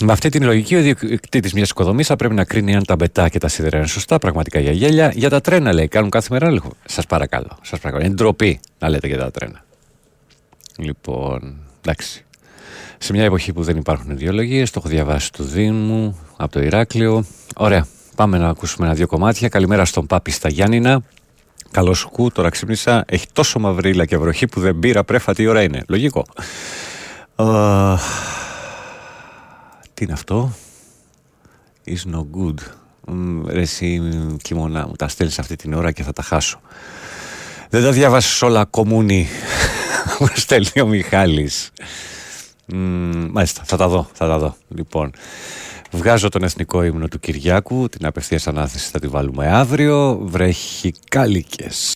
Με αυτή την λογική, ο διοκτήτης μιας οικοδομής θα πρέπει να κρίνει αν τα μπετά και τα σίδερα είναι σωστά, πραγματικά για γέλια. Για τα τρένα, λέει, κάνουν κάθε μέρα έλεγχο. Σας παρακαλώ, σας παρακαλώ. Είναι ντροπή να λέτε για τα τρένα. Λοιπόν, εντάξει. Σε μια εποχή που δεν υπάρχουν ιδεολογίες, το έχω διαβάσει του Δήμου, από το Ηράκλειο. Ωραία. Πάμε να ακούσουμε ένα-δύο κομμάτια. Καλημέρα στον Πάπη στα Γιάννηνα. Καλό σου κου, τώρα ξύπνησα. Έχει τόσο μαυρίλα και βροχή που δεν πήρα πρέφα. Τι ώρα είναι? Λογικό. Uh, τι είναι αυτό? Is no good. Mm, ρε εσύ κοιμώνα μου, τα στέλνεις αυτή την ώρα και θα τα χάσω. Δεν τα διάβασες όλα, κομμούνι. Μου στέλνει ο Μιχάλης. Mm, μάλιστα, θα τα δω, θα τα δω. Λοιπόν... Βγάζω τον εθνικό ύμνο του Κυριάκου, την απευθείας ανάθεση θα τη βάλουμε αύριο, βρέχει κάλικες.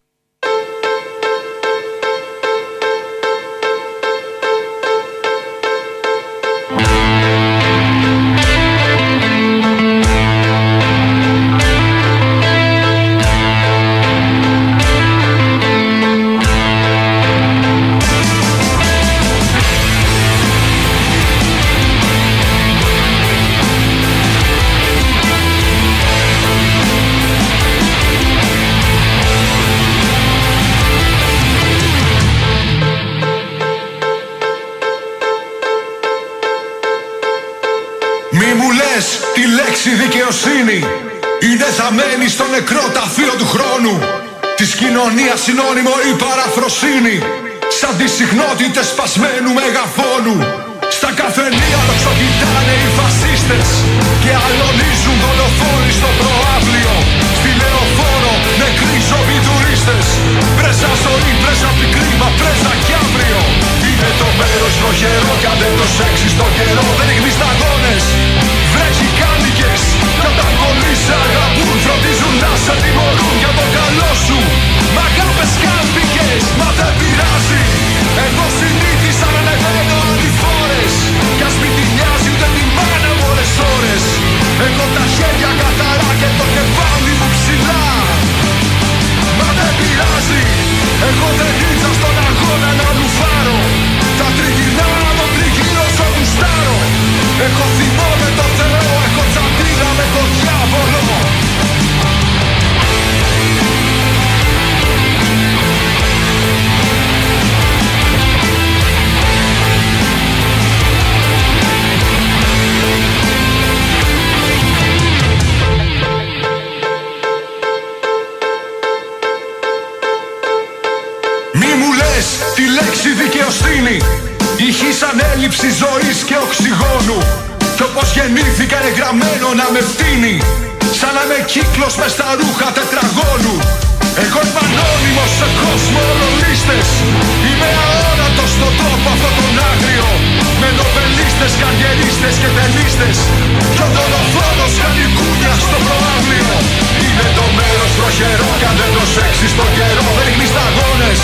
επιλέξει δικαιοσύνη ή δεν θα μένει στο νεκρό ταφείο του χρόνου. Της κοινωνίας συνώνυμο η παραφροσύνη, σαν τις συχνότητες σπασμένου μεγαφώνου. Στα καφενεία τοξοκοιτάνε οι φασίστες και αλωνίζουν δολοφόνοι στο προαύλιο. Στη λεωφόρο νεκροί ζωμοί τουρίστες, πρέσα ζωή, πρέσα πικρίμα, πρέσα κι αύριο. Είναι το μέρος στροχερό κι αν δεν το σέξει στο καιρό. Δεν έχει σταγόνες, βρέχει κάλικες. Καταγωγοί σε αγαπούν, φροντίζουν να σε τιμωρούν για το καλό σου. Μ' αγάπες κάλπικες, μα δεν πειράζει. Εγώ συνήθισα να ανεβαίνω αντιφόρες κι ας μην τη νοιάζει ούτε τη μάνα μου όλες ώρες. Έχω τα χέρια καθαρά και το κεφάλι μου ψηλά. Μα δεν πειράζει, εγώ δεν ήρθα στον αγώνα να λουφάρω. Τα τριγυρνάω από τριγύρω σ' όπου στάρω. Έχω θυμό με τον Θεό, έχω τσαντίνα με τον διάβολο. Τη λέξη δικαιοσύνη ηχήσαν έλλειψη ζωής και οξυγόνου. Κι όπως γεννήθηκα είναι γραμμένο να με φτύνει, σαν να είμαι κύκλος μες στα ρούχα τετραγώνου. Εγώ είμαι ανώνυμος σε κόσμο ολολίστες, είμαι αόρατος στον τόπο αυτόν τον άγριο. Με νοβελίστες, καριερίστες και τελίστες κι ο δολοφόνος χαλικούνια στο προαύλιο. Είναι το μέρος προχερό κι αν δεν το σέξει στο καιρό. Δεν ρίχνει σταγόνες,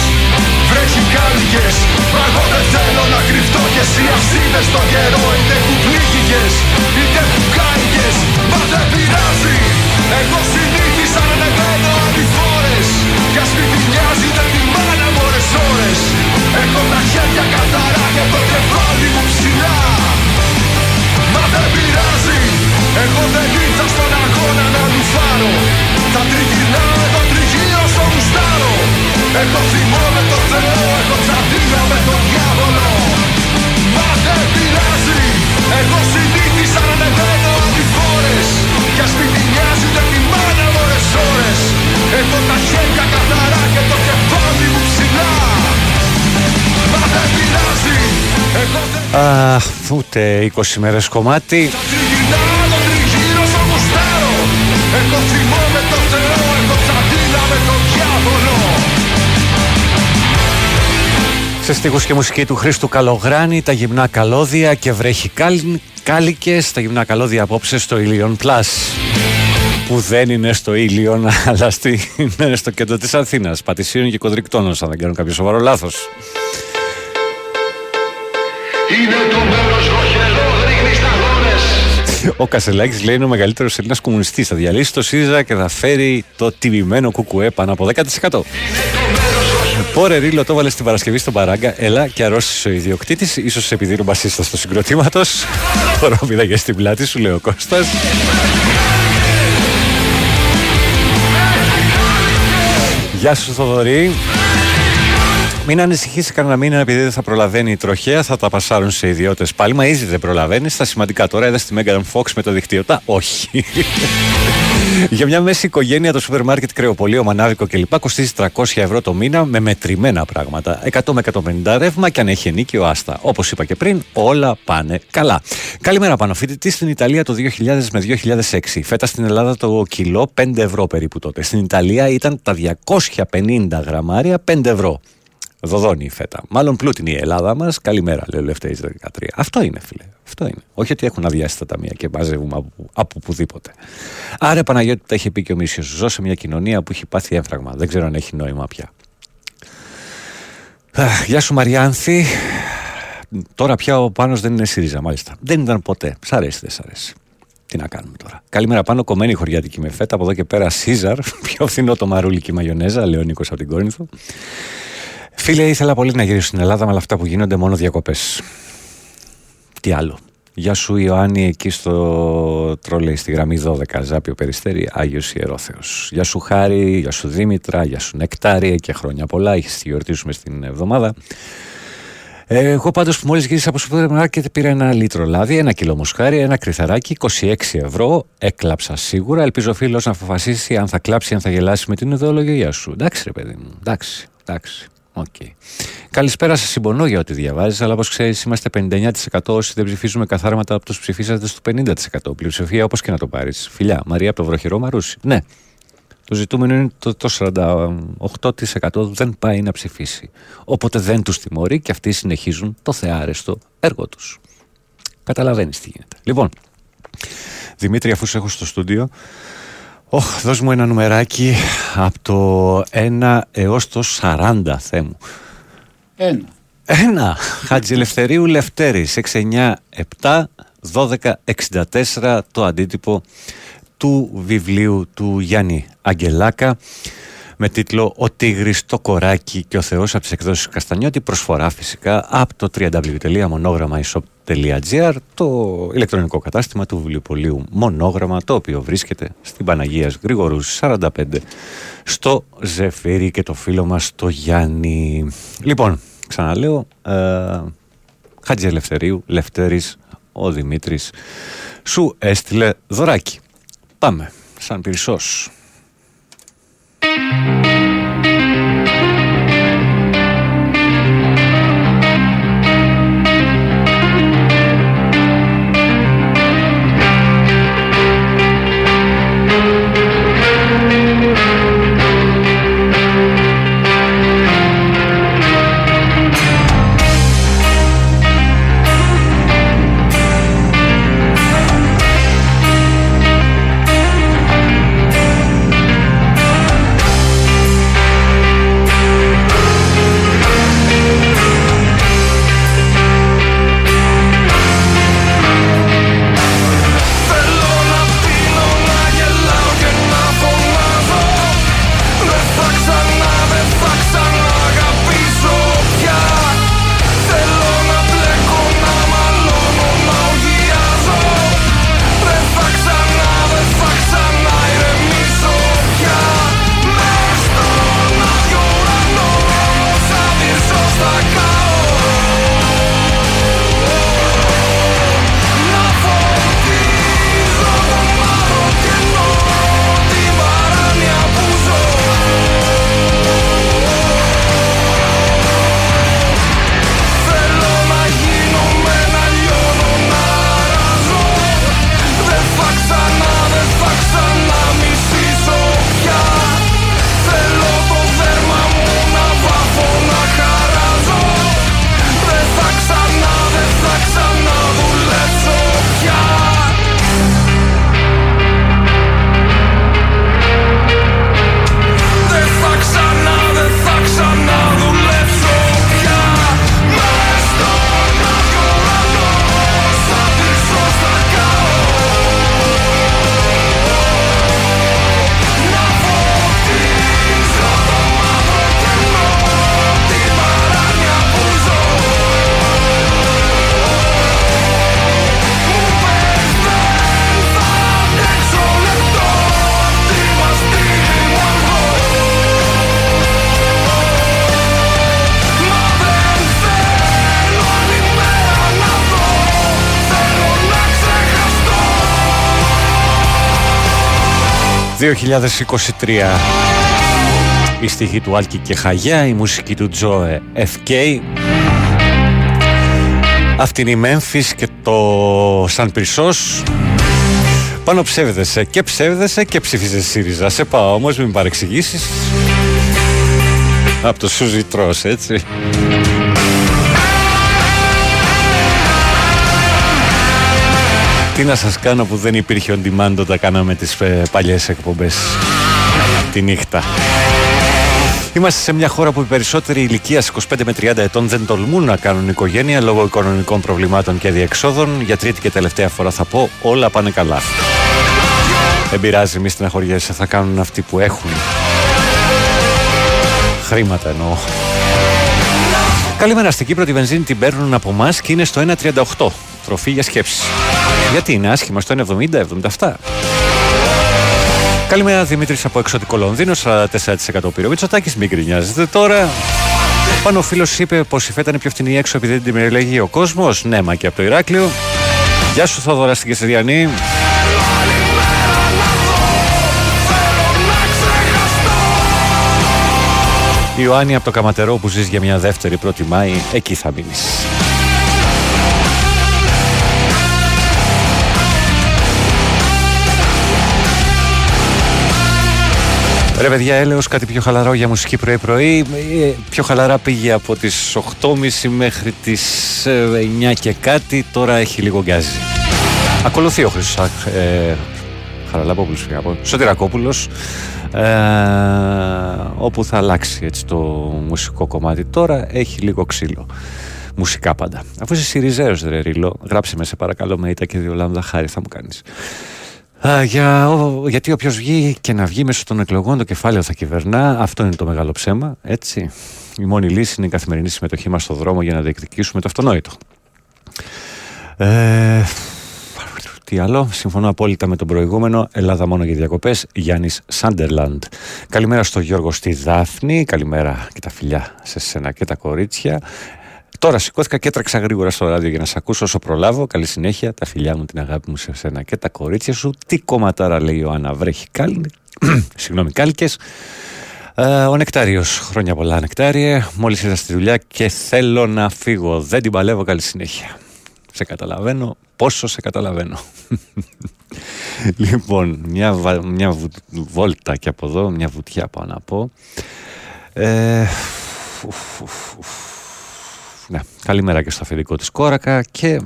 βρέχει κάλικες, μα εγώ δεν θέλω να κρυφτώ κι εσύ ας είδες τον καιρό. Είτε που πλήγηκες, είτε που κάηκες, μα δεν πειράζει. Εγώ συνήθισα να ανεβαίνω αντιφόρες κι ας μην τη νοιάζει ούτε τη μάνα μου όλες ώρες. Έχω τα χέρια καθαρά και το κεφάλι μου ψηλά. Μα δεν πειράζει, εγώ δεν ήρθα στον αγώνα να λουφάρω. Τα τριγυρνάω, το τριγύρω στο γουστάρω. Έχω θυμό με τον Θεό, έχω τσαντίνα με τον διάβολο. Μα δεν πειράζει, εγώ συνήθισα να ανεβαίνω αντιφόρες κι ας μην τη νοιάζει ούτε τη μάνα μου όλες ώρες. Έχω τα χέρια καθαρά και το κεφάλι μου ψηλά. Μα δεν πειράζει, εγώ δεν... Αχ, ούτε είκοσι μέρες κομμάτι. Σε στίχους και μουσική του Χρήστου Καλογράνη, τα γυμνά καλώδια και βρέχει κάλικες, τα γυμνά καλώδια απόψε στο Ήλιον Πλάς, που δεν είναι στο Ήλιον αλλά στη, είναι στο κέντρο της Αθήνας, Πατησίων και Κοντρικτώνος, αν δεν κάνω κάποιο σοβαρό λάθος. Ο Κασελάκης λέει είναι ο μεγαλύτερος Έλληνας κομμουνιστής. Θα διαλύσει το ΣΥΡΙΖΑ και θα φέρει το τιμημένο κουκουέ πάνω από δέκα τοις εκατό. Πόρε Ρίλο, το βάλε στην Παρασκευή στον Παράγκα. Έλα και αρρώστησε ο ιδιοκτήτης. Ίσως επειδή είναι ο μπασίστας του συγκροτήματος. Χορόμηδα και στην πλάτη σου, λέει ο Κώστας. Γεια σου, Θοδωρή. Μην ανησυχήσει κανένα μήνα επειδή δεν θα προλαβαίνει η τροχέα, θα τα πασάρουν σε ιδιώτες πάλι. Μα ήδη δεν προλαβαίνει. Στα σημαντικά τώρα είδα στη Μέγαν Φόξ με το δίκτυο. Τα όχι. Για μια μέση οικογένεια, το σούπερ μάρκετ, κρεοπολείο, μανάβικο κλπ. Κοστίζει τριακόσια ευρώ το μήνα με μετρημένα πράγματα. εκατό με εκατόν πενήντα ρεύμα και αν έχει ενίκιο άστα. Όπως είπα και πριν, όλα πάνε καλά. Καλημέρα, Πανοφοιτητή στην Ιταλία το δύο χιλιάδες με δύο χιλιάδες έξι. Φέτα στην Ελλάδα το κιλό πέντε ευρώ περίπου τότε. Στην Ιταλία ήταν τα διακόσια πενήντα γραμμάρια πέντε ευρώ. Δοδώνει η φέτα. Μάλλον πλούτινη η Ελλάδα μας. Καλημέρα, λέει ο Λευτέρης δεκατρία. Αυτό είναι, φίλε. Αυτό είναι. Όχι ότι έχουν αδειάσει τα ταμεία και μαζεύουμε από, από πουδήποτε. Άρα, Παναγιώτη, τα είχε πει και ο Μίσιος. Ζω σε μια κοινωνία που έχει πάθει έμφραγμα. Δεν ξέρω αν έχει νόημα πια. Γεια σου, Μαριάνθη. Τώρα πια ο Πάνος δεν είναι ΣΥΡΙΖΑ, μάλιστα. Δεν ήταν ποτέ. Σ' αρέσει, δεν σ' αρέσει. Τι να κάνουμε τώρα. Καλημέρα, Πάνο. Κομμένη χωριάτικη με φέτα. Από εδώ και πέρα, Σίζαρ. Πιο φθηνό το μαρούλι και η μαγιονέζα, λέει ο Νίκος από την Κόρινθο. Φίλε, ήθελα πολύ να γυρίσω στην Ελλάδα, με αυτά που γίνονται μόνο διακοπές. Τι άλλο. Γεια σου Ιωάννη, εκεί στο τρόλεϊ στη γραμμή δώδεκα, Ζάπιο Περιστέρι, Άγιος Ιερόθεος. Γεια σου Χάρη, γεια σου Δήμητρα, γεια σου Νεκτάρια και χρόνια πολλά. Είχες τη γιορτή σου μες την εβδομάδα. Εγώ πάντως μόλις γύρισα από σούπερμαρκετ πήρα ένα λίτρο λάδι, ένα κιλό μοσχάρι, ένα κρυθαράκι, είκοσι έξι ευρώ. Έκλαψα σίγουρα. Ελπίζω ο φίλος να αποφασίσει αν θα κλάψει, αν θα γελάσει με την ιδεολογία σου. Εντάξει, ρε παιδί μου. Εντάξει, εντάξει. Okay. Καλησπέρα, σας συμπονώ για ό,τι διαβάζεις, αλλά όπως ξέρεις είμαστε πενήντα εννιά τοις εκατό όσοι δεν ψηφίζουμε καθάρματα από τους ψηφίσατε στο πενήντα τοις εκατό. Πλειοψηφία όπως και να το πάρεις. Φιλιά, Μαρία από το βροχερό Μαρούσι. Ναι, το ζητούμενο είναι το, το σαράντα οκτώ τοις εκατό δεν πάει να ψηφίσει. Οπότε δεν τους τιμωρεί και αυτοί συνεχίζουν το θεάρεστο έργο τους. Καταλαβαίνεις τι γίνεται. Λοιπόν, Δημήτρη, αφού σε έχω στο στούντιο, Ωχ, δώσ' μου ένα νομεράκι από το ένα έως το σαράντα, Θεέ μου. Ένα. Ένα. Χατζηλευθερίου Λευτέρης, έξι εννιά επτά δώδεκα εξήντα τέσσερα, το αντίτυπο του βιβλίου του Γιάννη Αγγελάκα με τίτλο «Ο Τίγρης, το Κοράκι και ο Θεός» από τις εκδόσεις Καστανιώτη, προσφορά φυσικά από το double-u double-u double-u τελεία monogramma shop τελεία gr, το ηλεκτρονικό κατάστημα του βιβλιοπωλείου Μονόγραμμα, το οποίο βρίσκεται στην Παναγίας Γρηγορούς σαράντα πέντε στο Ζεφύρι, και το φίλο μας το Γιάννη. Λοιπόν, ξαναλέω, ε, Χατζηλευθερίου Λευτέρης, ο Δημήτρης σου έστειλε δωράκι. Πάμε σαν πυρσός. δύο χιλιάδες είκοσι τρία. Η στίχη του Άλκη και Χαγιά, η μουσική του Τζόε Εφ Κέι. Αυτή είναι η Μέμφις και το Σαν Πυρσός. Πάνω ψεύδεσαι και ψεύδεσαι και ψήφιζε ΣΥΡΙΖΑ. Σε πάω όμως, μην παρεξηγήσεις. Από το Σούζι Τρός, έτσι. Τι να σας κάνω που δεν υπήρχε on demand όταν κάναμε τις ε, παλιές εκπομπές τη νύχτα. Είμαστε σε μια χώρα που οι περισσότεροι ηλικίας είκοσι πέντε με τριάντα ετών δεν τολμούν να κάνουν οικογένεια λόγω οικονομικών προβλημάτων και διεξόδων. Για τρίτη και τελευταία φορά θα πω, όλα πάνε καλά. Δεν πειράζει, μη στεναχωριέσαι, θα κάνουν αυτοί που έχουν. Χρήματα εννοώ. Καλημέρα, στην Κύπρο τη βενζίνη την παίρνουν από εμάς και είναι στο ένα τριάντα οκτώ. Τροφή για σκέψη. Γιατί είναι άσχημα στο ένα εβδομήντα εβδομήντα επτά. Καλημέρα, Δημήτρης από εξωτικό Λονδίνο, σαράντα τέσσερα τοις εκατό πήρε ο Μητσοτάκης, μην κρινιάζετε τώρα. Πάνω ο φίλος είπε πως η φέτα είναι πιο φτηνή έξω επειδή δεν την περιέλεγε ο κόσμος. Ναι, μα και από το Ηράκλειο. Γεια σου Θοδωρά στην Κεσσεριανή. Ιωάννη από το Καματερό που ζεις για μια δεύτερη πρώτη Μάη, εκεί θα μείνεις. Ρε παιδιά, έλεος κάτι πιο χαλαρό για μουσική πρωί-πρωί. Πιο χαλαρά πήγε από τις οκτώ και μισή μέχρι τις εννιά και κάτι. Τώρα έχει λίγο γκάζι. Ακολουθεί ο Χρήστος ε, Χαραλαμπόπουλος, Σωτηρακόπουλος, ε, όπου θα αλλάξει έτσι, το μουσικό κομμάτι. Τώρα έχει λίγο ξύλο. Μουσικά πάντα. Αφού είσαι Σιριζέος ρε Ρίλο, γράψε με σε παρακαλώ με ήττα και δύο λάμδα χάρη θα μου κάνεις. Uh, για, ο, γιατί όποιος βγει και να βγει μέσω των εκλογών το κεφάλαιο θα κυβερνά, αυτό είναι το μεγάλο ψέμα, έτσι. Η μόνη λύση είναι η καθημερινή συμμετοχή μας στον δρόμο για να διεκδικήσουμε το αυτονόητο. Ε, τι άλλο, συμφωνώ απόλυτα με τον προηγούμενο, Ελλάδα μόνο για διακοπές, Γιάννης Σάντερλαντ. Καλημέρα στο Γιώργο στη Δάφνη, καλημέρα και τα φιλιά σε σένα και τα κορίτσια. Τώρα σηκώθηκα και έτρεξα γρήγορα στο ράδιο για να σε ακούσω όσο προλάβω. Καλή συνέχεια, τα φιλιά μου, την αγάπη μου σε εσένα και τα κορίτσια σου. Τι κομματάρα λέει ο Άννα, βρέχει κάλ... Συγγνώμη, κάλικες. Ε, ο Νεκτάριος, χρόνια πολλά Νεκτάριε. Μόλις ήρθα στη δουλειά και θέλω να φύγω. Δεν την παλεύω, καλή συνέχεια. Σε καταλαβαίνω, πόσο σε καταλαβαίνω. Λοιπόν, μια, βα... μια βου... βόλτα και από εδώ, μια βουτιά πάω να πω. Ε... Ουφ, ουφ, ουφ. Ναι, καλημέρα και στο αφεντικό της Κόρακα και...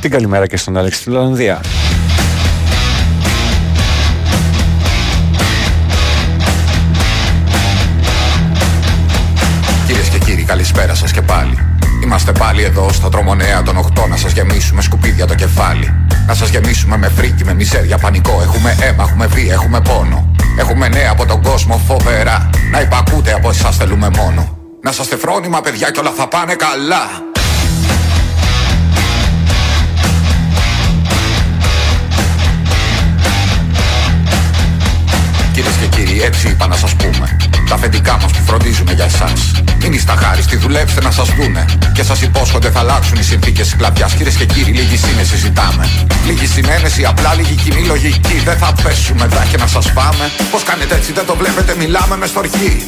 Την καλημέρα και στον Άλεξ στη Λονδία. Κυρίες και κύριοι, καλησπέρα σας και πάλι. Είμαστε πάλι εδώ στα τρομονέα των οκτώ να σας γεμίσουμε σκουπίδια το κεφάλι. Να σας γεμίσουμε με φρίκι, με μιζέρια, πανικό. Έχουμε αίμα, έχουμε βία, έχουμε πόνο. Έχουμε νέα από τον κόσμο φοβερά. Να υπακούτε από εσάς θέλουμε μόνο. Να σας τεφρόνημα παιδιά κι όλα θα πάνε καλά. Κυρίες και κύριοι, έτσι είπα να σας πούμε. Τα αφεντικά μας που φροντίζουμε για εσάς. Μην είστε αχάριστοι, δουλέψτε να σας δούνε. Και σας υπόσχονται θα αλλάξουν οι συνθήκες της κλαδιάς. Κυρίες και κύριοι, λίγη σύνεση ζητάμε. Λίγη συνένεση, απλά λίγη κοινή λογική. Δεν θα πέσουμε δάχτυλα να σας πάμε. Πώς κάνετε έτσι, δεν το βλέπετε, μιλάμε με στοργή.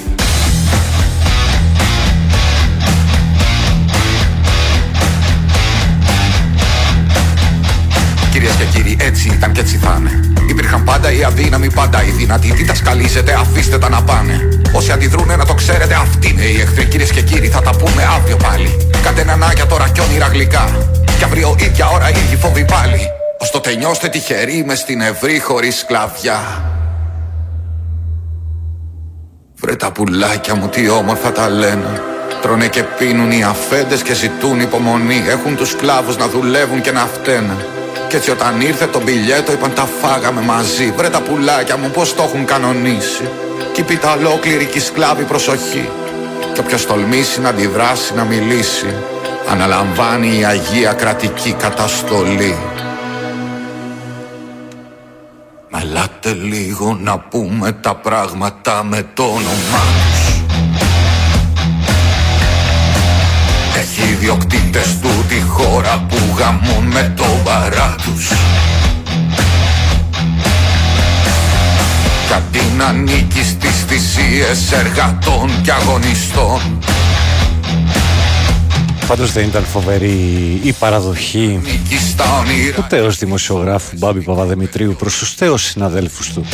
Κυρίες και κύριοι, έτσι ήταν και έτσι θα είναι. Υπήρχαν πάντα οι αδύναμοι, πάντα οι δυνατοί. Τι τα σκαλίζετε, αφήστε τα να πάνε. Όσοι αντιδρούνε να το ξέρετε, αυτοί είναι οι εχθροί. Κυρίες και κύριοι, θα τα πούμε αύριο πάλι. Κάντε έναν άγια τώρα κι όνειρα γλυκά. Κι αύριο ίδια ώρα ίδιοι φόβοι πάλι. Ως τότε νιώστε τυχεροί μες στην ευρύ χωρίς σκλαβιά. Βρε τα πουλάκια μου, τι όμορφα τα λένε. Τρώνε και πίνουν οι αφέντες και ζητούν υπομονή. Έχουν τους σκλάβους να δουλεύουν και να φταίνε. Κι έτσι όταν ήρθε το μπιλιέτο είπαν τα φάγαμε μαζί. Βρε τα πουλάκια μου πως το έχουν κανονίσει. Κι πίτα ολόκληρη κι σκλάβη προσοχή. Κι όποιος τολμήσει να αντιδράσει να μιλήσει, αναλαμβάνει η Αγία Κρατική Καταστολή. Μα ελάτε λίγο να πούμε τα πράγματα με το όνομά τους. Έχει ιδιοκτήτες του τη χώρα που γαμούν με το μπαρά τους. Κι αντί να νίκει στις θυσίες εργατών και αγωνιστών. Πάντως δεν ήταν φοβερή η παραδοχή του τέως δημοσιογράφου Μπάμπη Παπαδημητρίου προς τους τέως συναδέλφους του.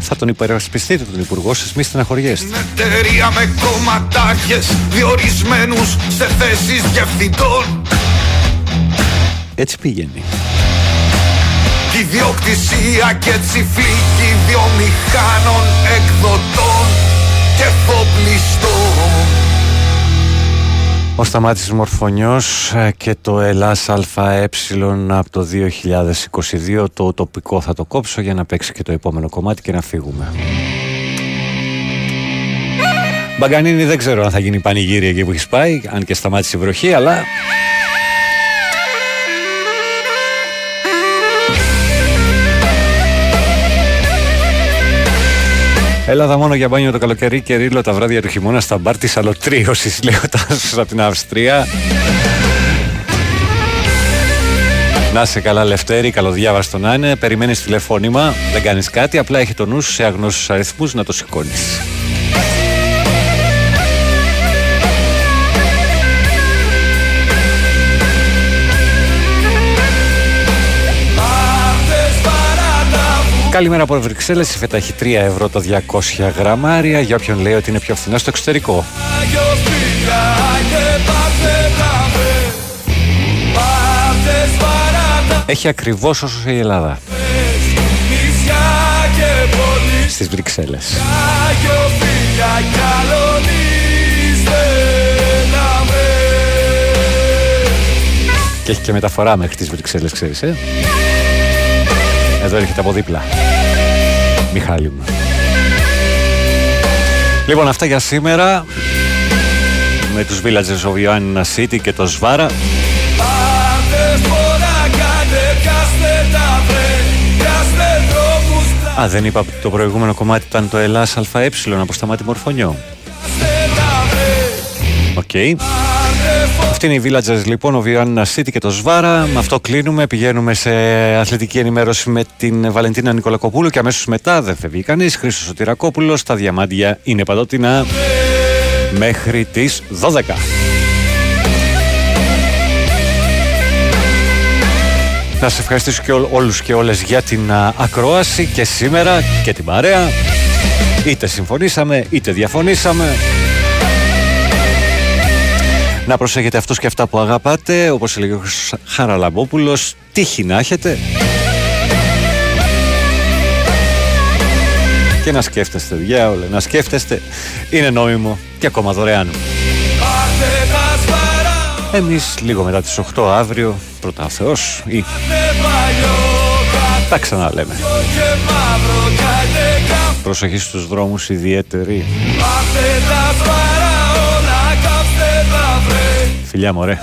Θα τον υπερασπιστείτε τον υπουργό σας, μη στεναχωριέστε. Είναι εταιρεία με κομματάρχες διορισμένους σε θέσεις διευθυντών. Έτσι πήγαινε. Τη διοκτησία και τσιφλίκη βιομηχάνων εκδοτών και φοπλιστών. Ο Σταμάτης Μορφωνιός και το Ελλάς ΑΕ από το δύο χιλιάδες είκοσι δύο. Το τοπικό θα το κόψω για να παίξει και το επόμενο κομμάτι και να φύγουμε. Μπαγκανίνη, δεν ξέρω αν θα γίνει πανηγύρι εκεί που έχεις πάει, αν και σταμάτησε η βροχή, αλλά... Ελλάδα μόνο για μπάνιο το καλοκαίρι και ρίλο τα βράδια του χειμώνα στα μπάρ της αλωτρίωσης, λέει ο Τάσος από την Αυστρία. Να είσαι καλά, Λευτέρη, καλοδιάβαστο να είναι. Περιμένεις τηλεφώνημα, δεν κάνεις κάτι, απλά έχει το νου σου σε αγνώστους αριθμούς να το σηκώνεις. Καλημέρα από Βρυξέλλες, η φέτα έχει τρία ευρώ τα διακόσια γραμμάρια, για όποιον λέει ότι είναι πιο φθηνά στο εξωτερικό. Έχει ακριβώς όσο η Ελλάδα. Στις Βρυξέλλες. Και έχει και μεταφορά μέχρι τις Βρυξέλλες, ξέρεις, ε? Εδώ έρχεται από δίπλα. Μιχάλη μου. Λοιπόν, αυτά για σήμερα. Με τους Villagers of Ioannina City και το Σβάρα. Α, δεν είπα το προηγούμενο κομμάτι ήταν το Ελλάς ΑΕ από Σταμάτη Μορφωνιό. Οκ. Okay. Αυτή είναι η Villagers λοιπόν, ο Ioannina City και το Σβάρα. Με αυτό κλείνουμε, πηγαίνουμε σε αθλητική ενημέρωση με την Βαλεντίνα Νικολακοπούλου και αμέσως μετά δεν φεύγει κανείς. Χρήστος Σωτηρακόπουλος, τα διαμάντια είναι παντότινα μέχρι τις δώδεκα. Να σας ευχαριστήσω και ό, όλους και όλες για την α, ακρόαση και σήμερα και την παρέα. Είτε συμφωνήσαμε είτε διαφωνήσαμε. Να προσέχετε αυτούς και αυτά που αγαπάτε, όπως έλεγε ο Χαραλαμπόπουλος, τύχη να έχετε. Και να σκέφτεστε, διάολε, να σκέφτεστε, είναι νόμιμο και ακόμα δωρεάν. Εμείς λίγο μετά τις οκτώ αύριο, πρώτα ο Θεός, ή... τα ξαναλέμε. Προσοχή στους δρόμους ιδιαίτερη. Φιλιά μωρέ.